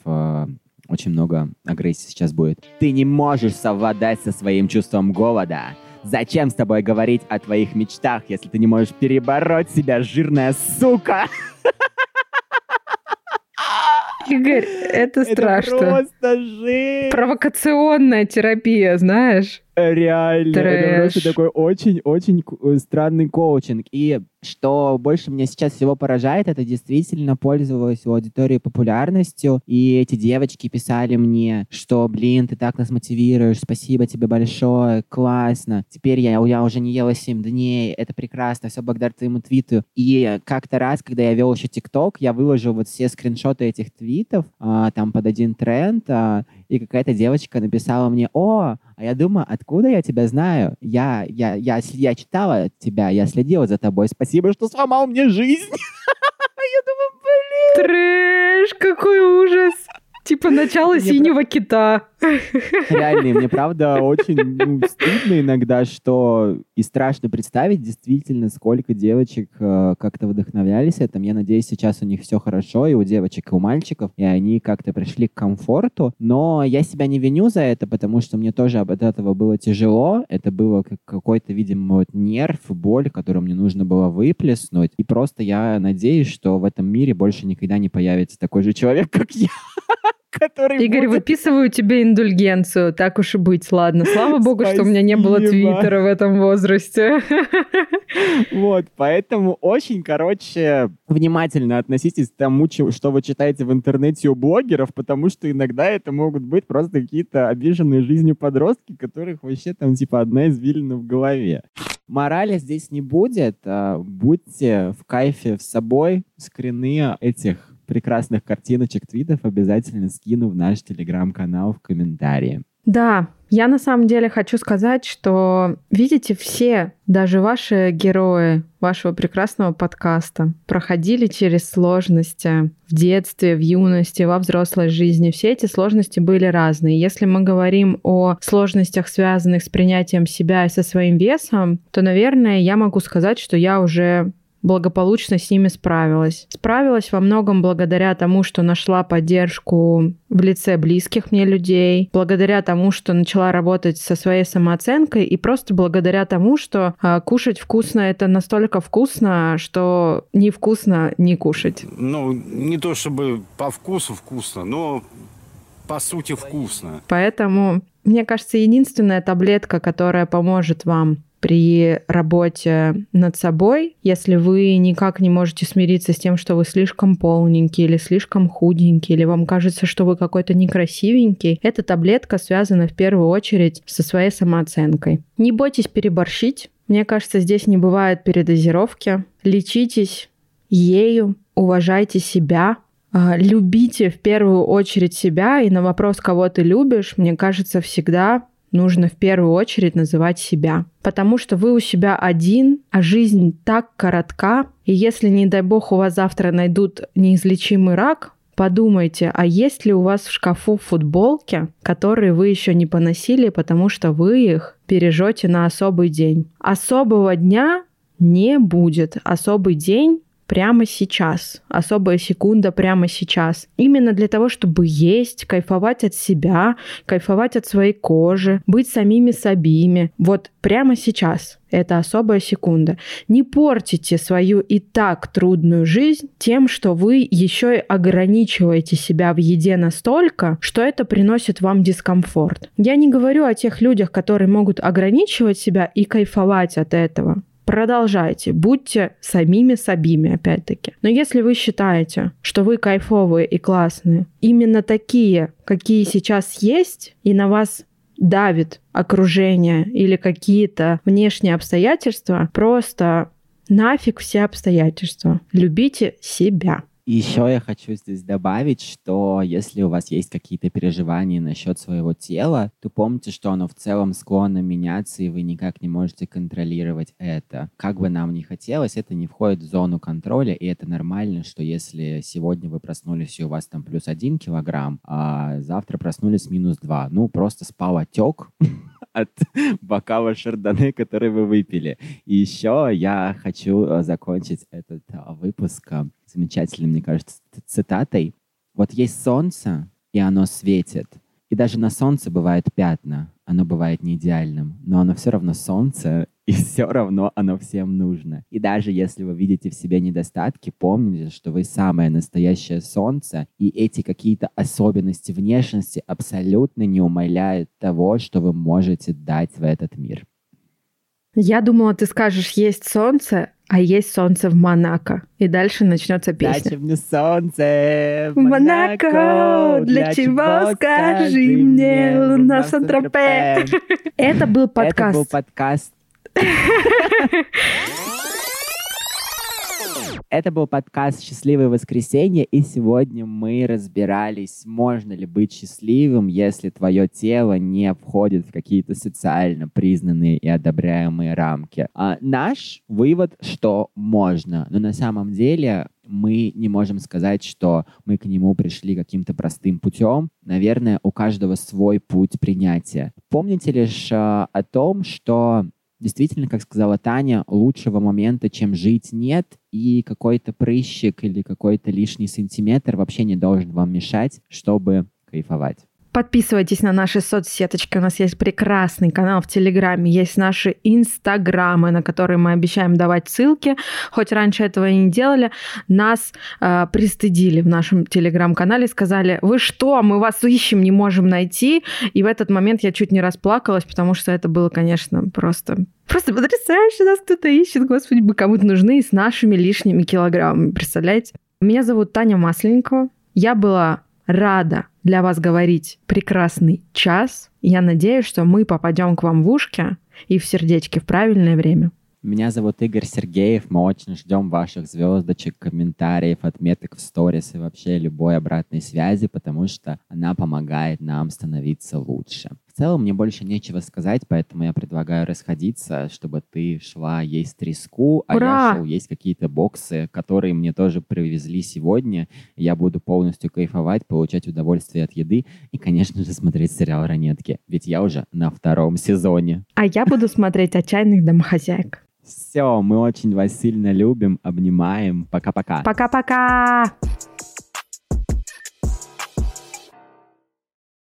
Очень много агрессии сейчас будет. Ты не можешь совладать со своим чувством голода. Зачем с тобой говорить о твоих мечтах, если ты не можешь перебороть себя, жирная сука? Игорь, это страшно. Это просто жизнь. Провокационная терапия, знаешь? Реально. Трэш. Это просто такой очень-очень странный коучинг. И что больше меня сейчас всего поражает, это действительно пользовалось у аудитории популярностью. И эти девочки писали мне, что, блин, ты так нас мотивируешь, спасибо тебе большое, классно. Теперь я уже не ела 7 дней, это прекрасно, все благодаря твоему твиту. И как-то раз, когда я вел еще ТикТок, я выложил вот все скриншоты этих твитов, там под один тренд, и какая-то девочка написала мне: «О, а я думаю, откуда я тебя знаю? Я читала тебя, я следила за тобой. Спасибо, что сломал мне жизнь». Я думаю, блин. Трэш, какой ужас. Типа начало синего кита. Реально, мне правда очень стыдно иногда, что и страшно представить действительно, сколько девочек как-то вдохновлялись этим. Я надеюсь, сейчас у них все хорошо, и у девочек, и у мальчиков, и они как-то пришли к комфорту. Но я себя не виню за это, потому что мне тоже от этого было тяжело. Это было какой-то, видимо, вот нерв, боль, которую мне нужно было выплеснуть. И просто я надеюсь, что в этом мире больше никогда не появится такой же человек, как я. Игорь, выписываю тебе индульгенцию. Так уж и быть, ладно. Слава богу, спасибо, что у меня не было твиттера в этом возрасте. Вот, поэтому очень, внимательно относитесь к тому, что вы читаете в интернете у блогеров, потому что иногда это могут быть просто какие-то обиженные жизнью подростки, которых вообще там одна извилина в голове. Морали здесь не будет. Будьте в кайфе с собой. Скрины этих прекрасных картиночек, твитов обязательно скину в наш телеграм-канал в комментарии. Да, я на самом деле хочу сказать, что видите, все, даже ваши герои вашего прекрасного подкаста, проходили через сложности в детстве, в юности, во взрослой жизни. Все эти сложности были разные. Если мы говорим о сложностях, связанных с принятием себя и со своим весом, то, наверное, я могу сказать, что я уже благополучно с ними справилась. Справилась во многом благодаря тому, что нашла поддержку в лице близких мне людей, благодаря тому, что начала работать со своей самооценкой, и просто благодаря тому, что кушать вкусно — это настолько вкусно, что невкусно не кушать. Ну, не то чтобы по вкусу вкусно, но по сути вкусно. Поэтому, мне кажется, единственная таблетка, которая поможет вам при работе над собой, если вы никак не можете смириться с тем, что вы слишком полненький или слишком худенький, или вам кажется, что вы какой-то некрасивенький, эта таблетка связана в первую очередь со своей самооценкой. Не бойтесь переборщить. Мне кажется, здесь не бывает передозировки. Лечитесь ею, уважайте себя, любите в первую очередь себя, и на вопрос, кого ты любишь, мне кажется, всегда нужно в первую очередь называть себя. Потому что вы у себя один, а жизнь так коротка. И если, не дай бог, у вас завтра найдут неизлечимый рак, подумайте, а есть ли у вас в шкафу футболки, которые вы еще не поносили, потому что вы их бережете на особый день. Особого дня не будет. Особый день прямо сейчас. Особая секунда прямо сейчас. Именно для того, чтобы есть, кайфовать от себя, кайфовать от своей кожи, быть самими собими. Вот прямо сейчас. Это особая секунда. Не портите свою и так трудную жизнь тем, что вы еще и ограничиваете себя в еде настолько, что это приносит вам дискомфорт. Я не говорю о тех людях, которые могут ограничивать себя и кайфовать от этого. Продолжайте, будьте самими собими, опять-таки. Но если вы считаете, что вы кайфовые и классные, именно такие, какие сейчас есть, и на вас давит окружение или какие-то внешние обстоятельства, просто Нафиг все обстоятельства. Любите себя. И еще я хочу здесь добавить, что если у вас есть какие-то переживания насчет своего тела, то помните, что оно в целом склонно меняться, и вы никак не можете контролировать это. Как бы нам ни хотелось, это не входит в зону контроля, и это нормально, что если сегодня вы проснулись, и у вас там +1 килограмм, а завтра проснулись -2. Ну, просто спал отек от бокала шардоне, который вы выпили. И еще я хочу закончить этот выпуск замечательной, мне кажется, цитатой. Вот есть солнце, и оно светит. И даже на солнце бывают пятна. Оно бывает не идеальным, но оно все равно солнце, и все равно оно всем нужно. И даже если вы видите в себе недостатки, помните, что вы самое настоящее солнце, и эти какие-то особенности внешности абсолютно не умаляют того, что вы можете дать в этот мир. Я думала, ты скажешь, есть солнце, а есть солнце в Монако. И дальше начнется песня. Дальше мне солнце в Монако, для чего, скажи мне, луна в Сан-Тропе. Это был подкаст. Это был подкаст «Счастливые воскресенья», и сегодня мы разбирались, можно ли быть счастливым, если твое тело не входит в какие-то социально признанные и одобряемые рамки. А наш вывод, что можно, но на самом деле мы не можем сказать, что мы к нему пришли каким-то простым путем. Наверное, у каждого свой путь принятия. Помните лишь о том, что... Действительно, как сказала Таня, лучшего момента, чем жить, нет, и какой-то прыщик или какой-то лишний сантиметр вообще не должен вам мешать, чтобы кайфовать. Подписывайтесь на наши соцсеточки. У нас есть прекрасный канал в Телеграме, есть наши инстаграмы, на которые мы обещаем давать ссылки. Хоть раньше этого и не делали, нас пристыдили в нашем Телеграм-канале, сказали: «Вы что, мы вас ищем, не можем найти». И в этот момент я чуть не расплакалась, потому что это было, конечно, просто потрясающе, нас кто-то ищет. Господи, мы кому-то нужны и с нашими лишними килограммами, представляете? Меня зовут Таня Масленникова. Я была рада для вас говорить прекрасный час. Я надеюсь, что мы попадем к вам в ушки и в сердечки в правильное время. Меня зовут Игорь Сергеев. Мы очень ждем ваших звездочек, комментариев, отметок в сторис и вообще любой обратной связи, потому что она помогает нам становиться лучше. В целом мне больше нечего сказать, поэтому я предлагаю расходиться, чтобы ты шла есть треску, а я шел есть какие-то боксы, которые мне тоже привезли сегодня. Я буду полностью кайфовать, получать удовольствие от еды и, конечно же, смотреть сериал «Ранетки», ведь я уже на 2-м сезоне. А я буду смотреть «Отчаянных домохозяек». Все, мы очень вас сильно любим, обнимаем. Пока-пока. Пока-пока.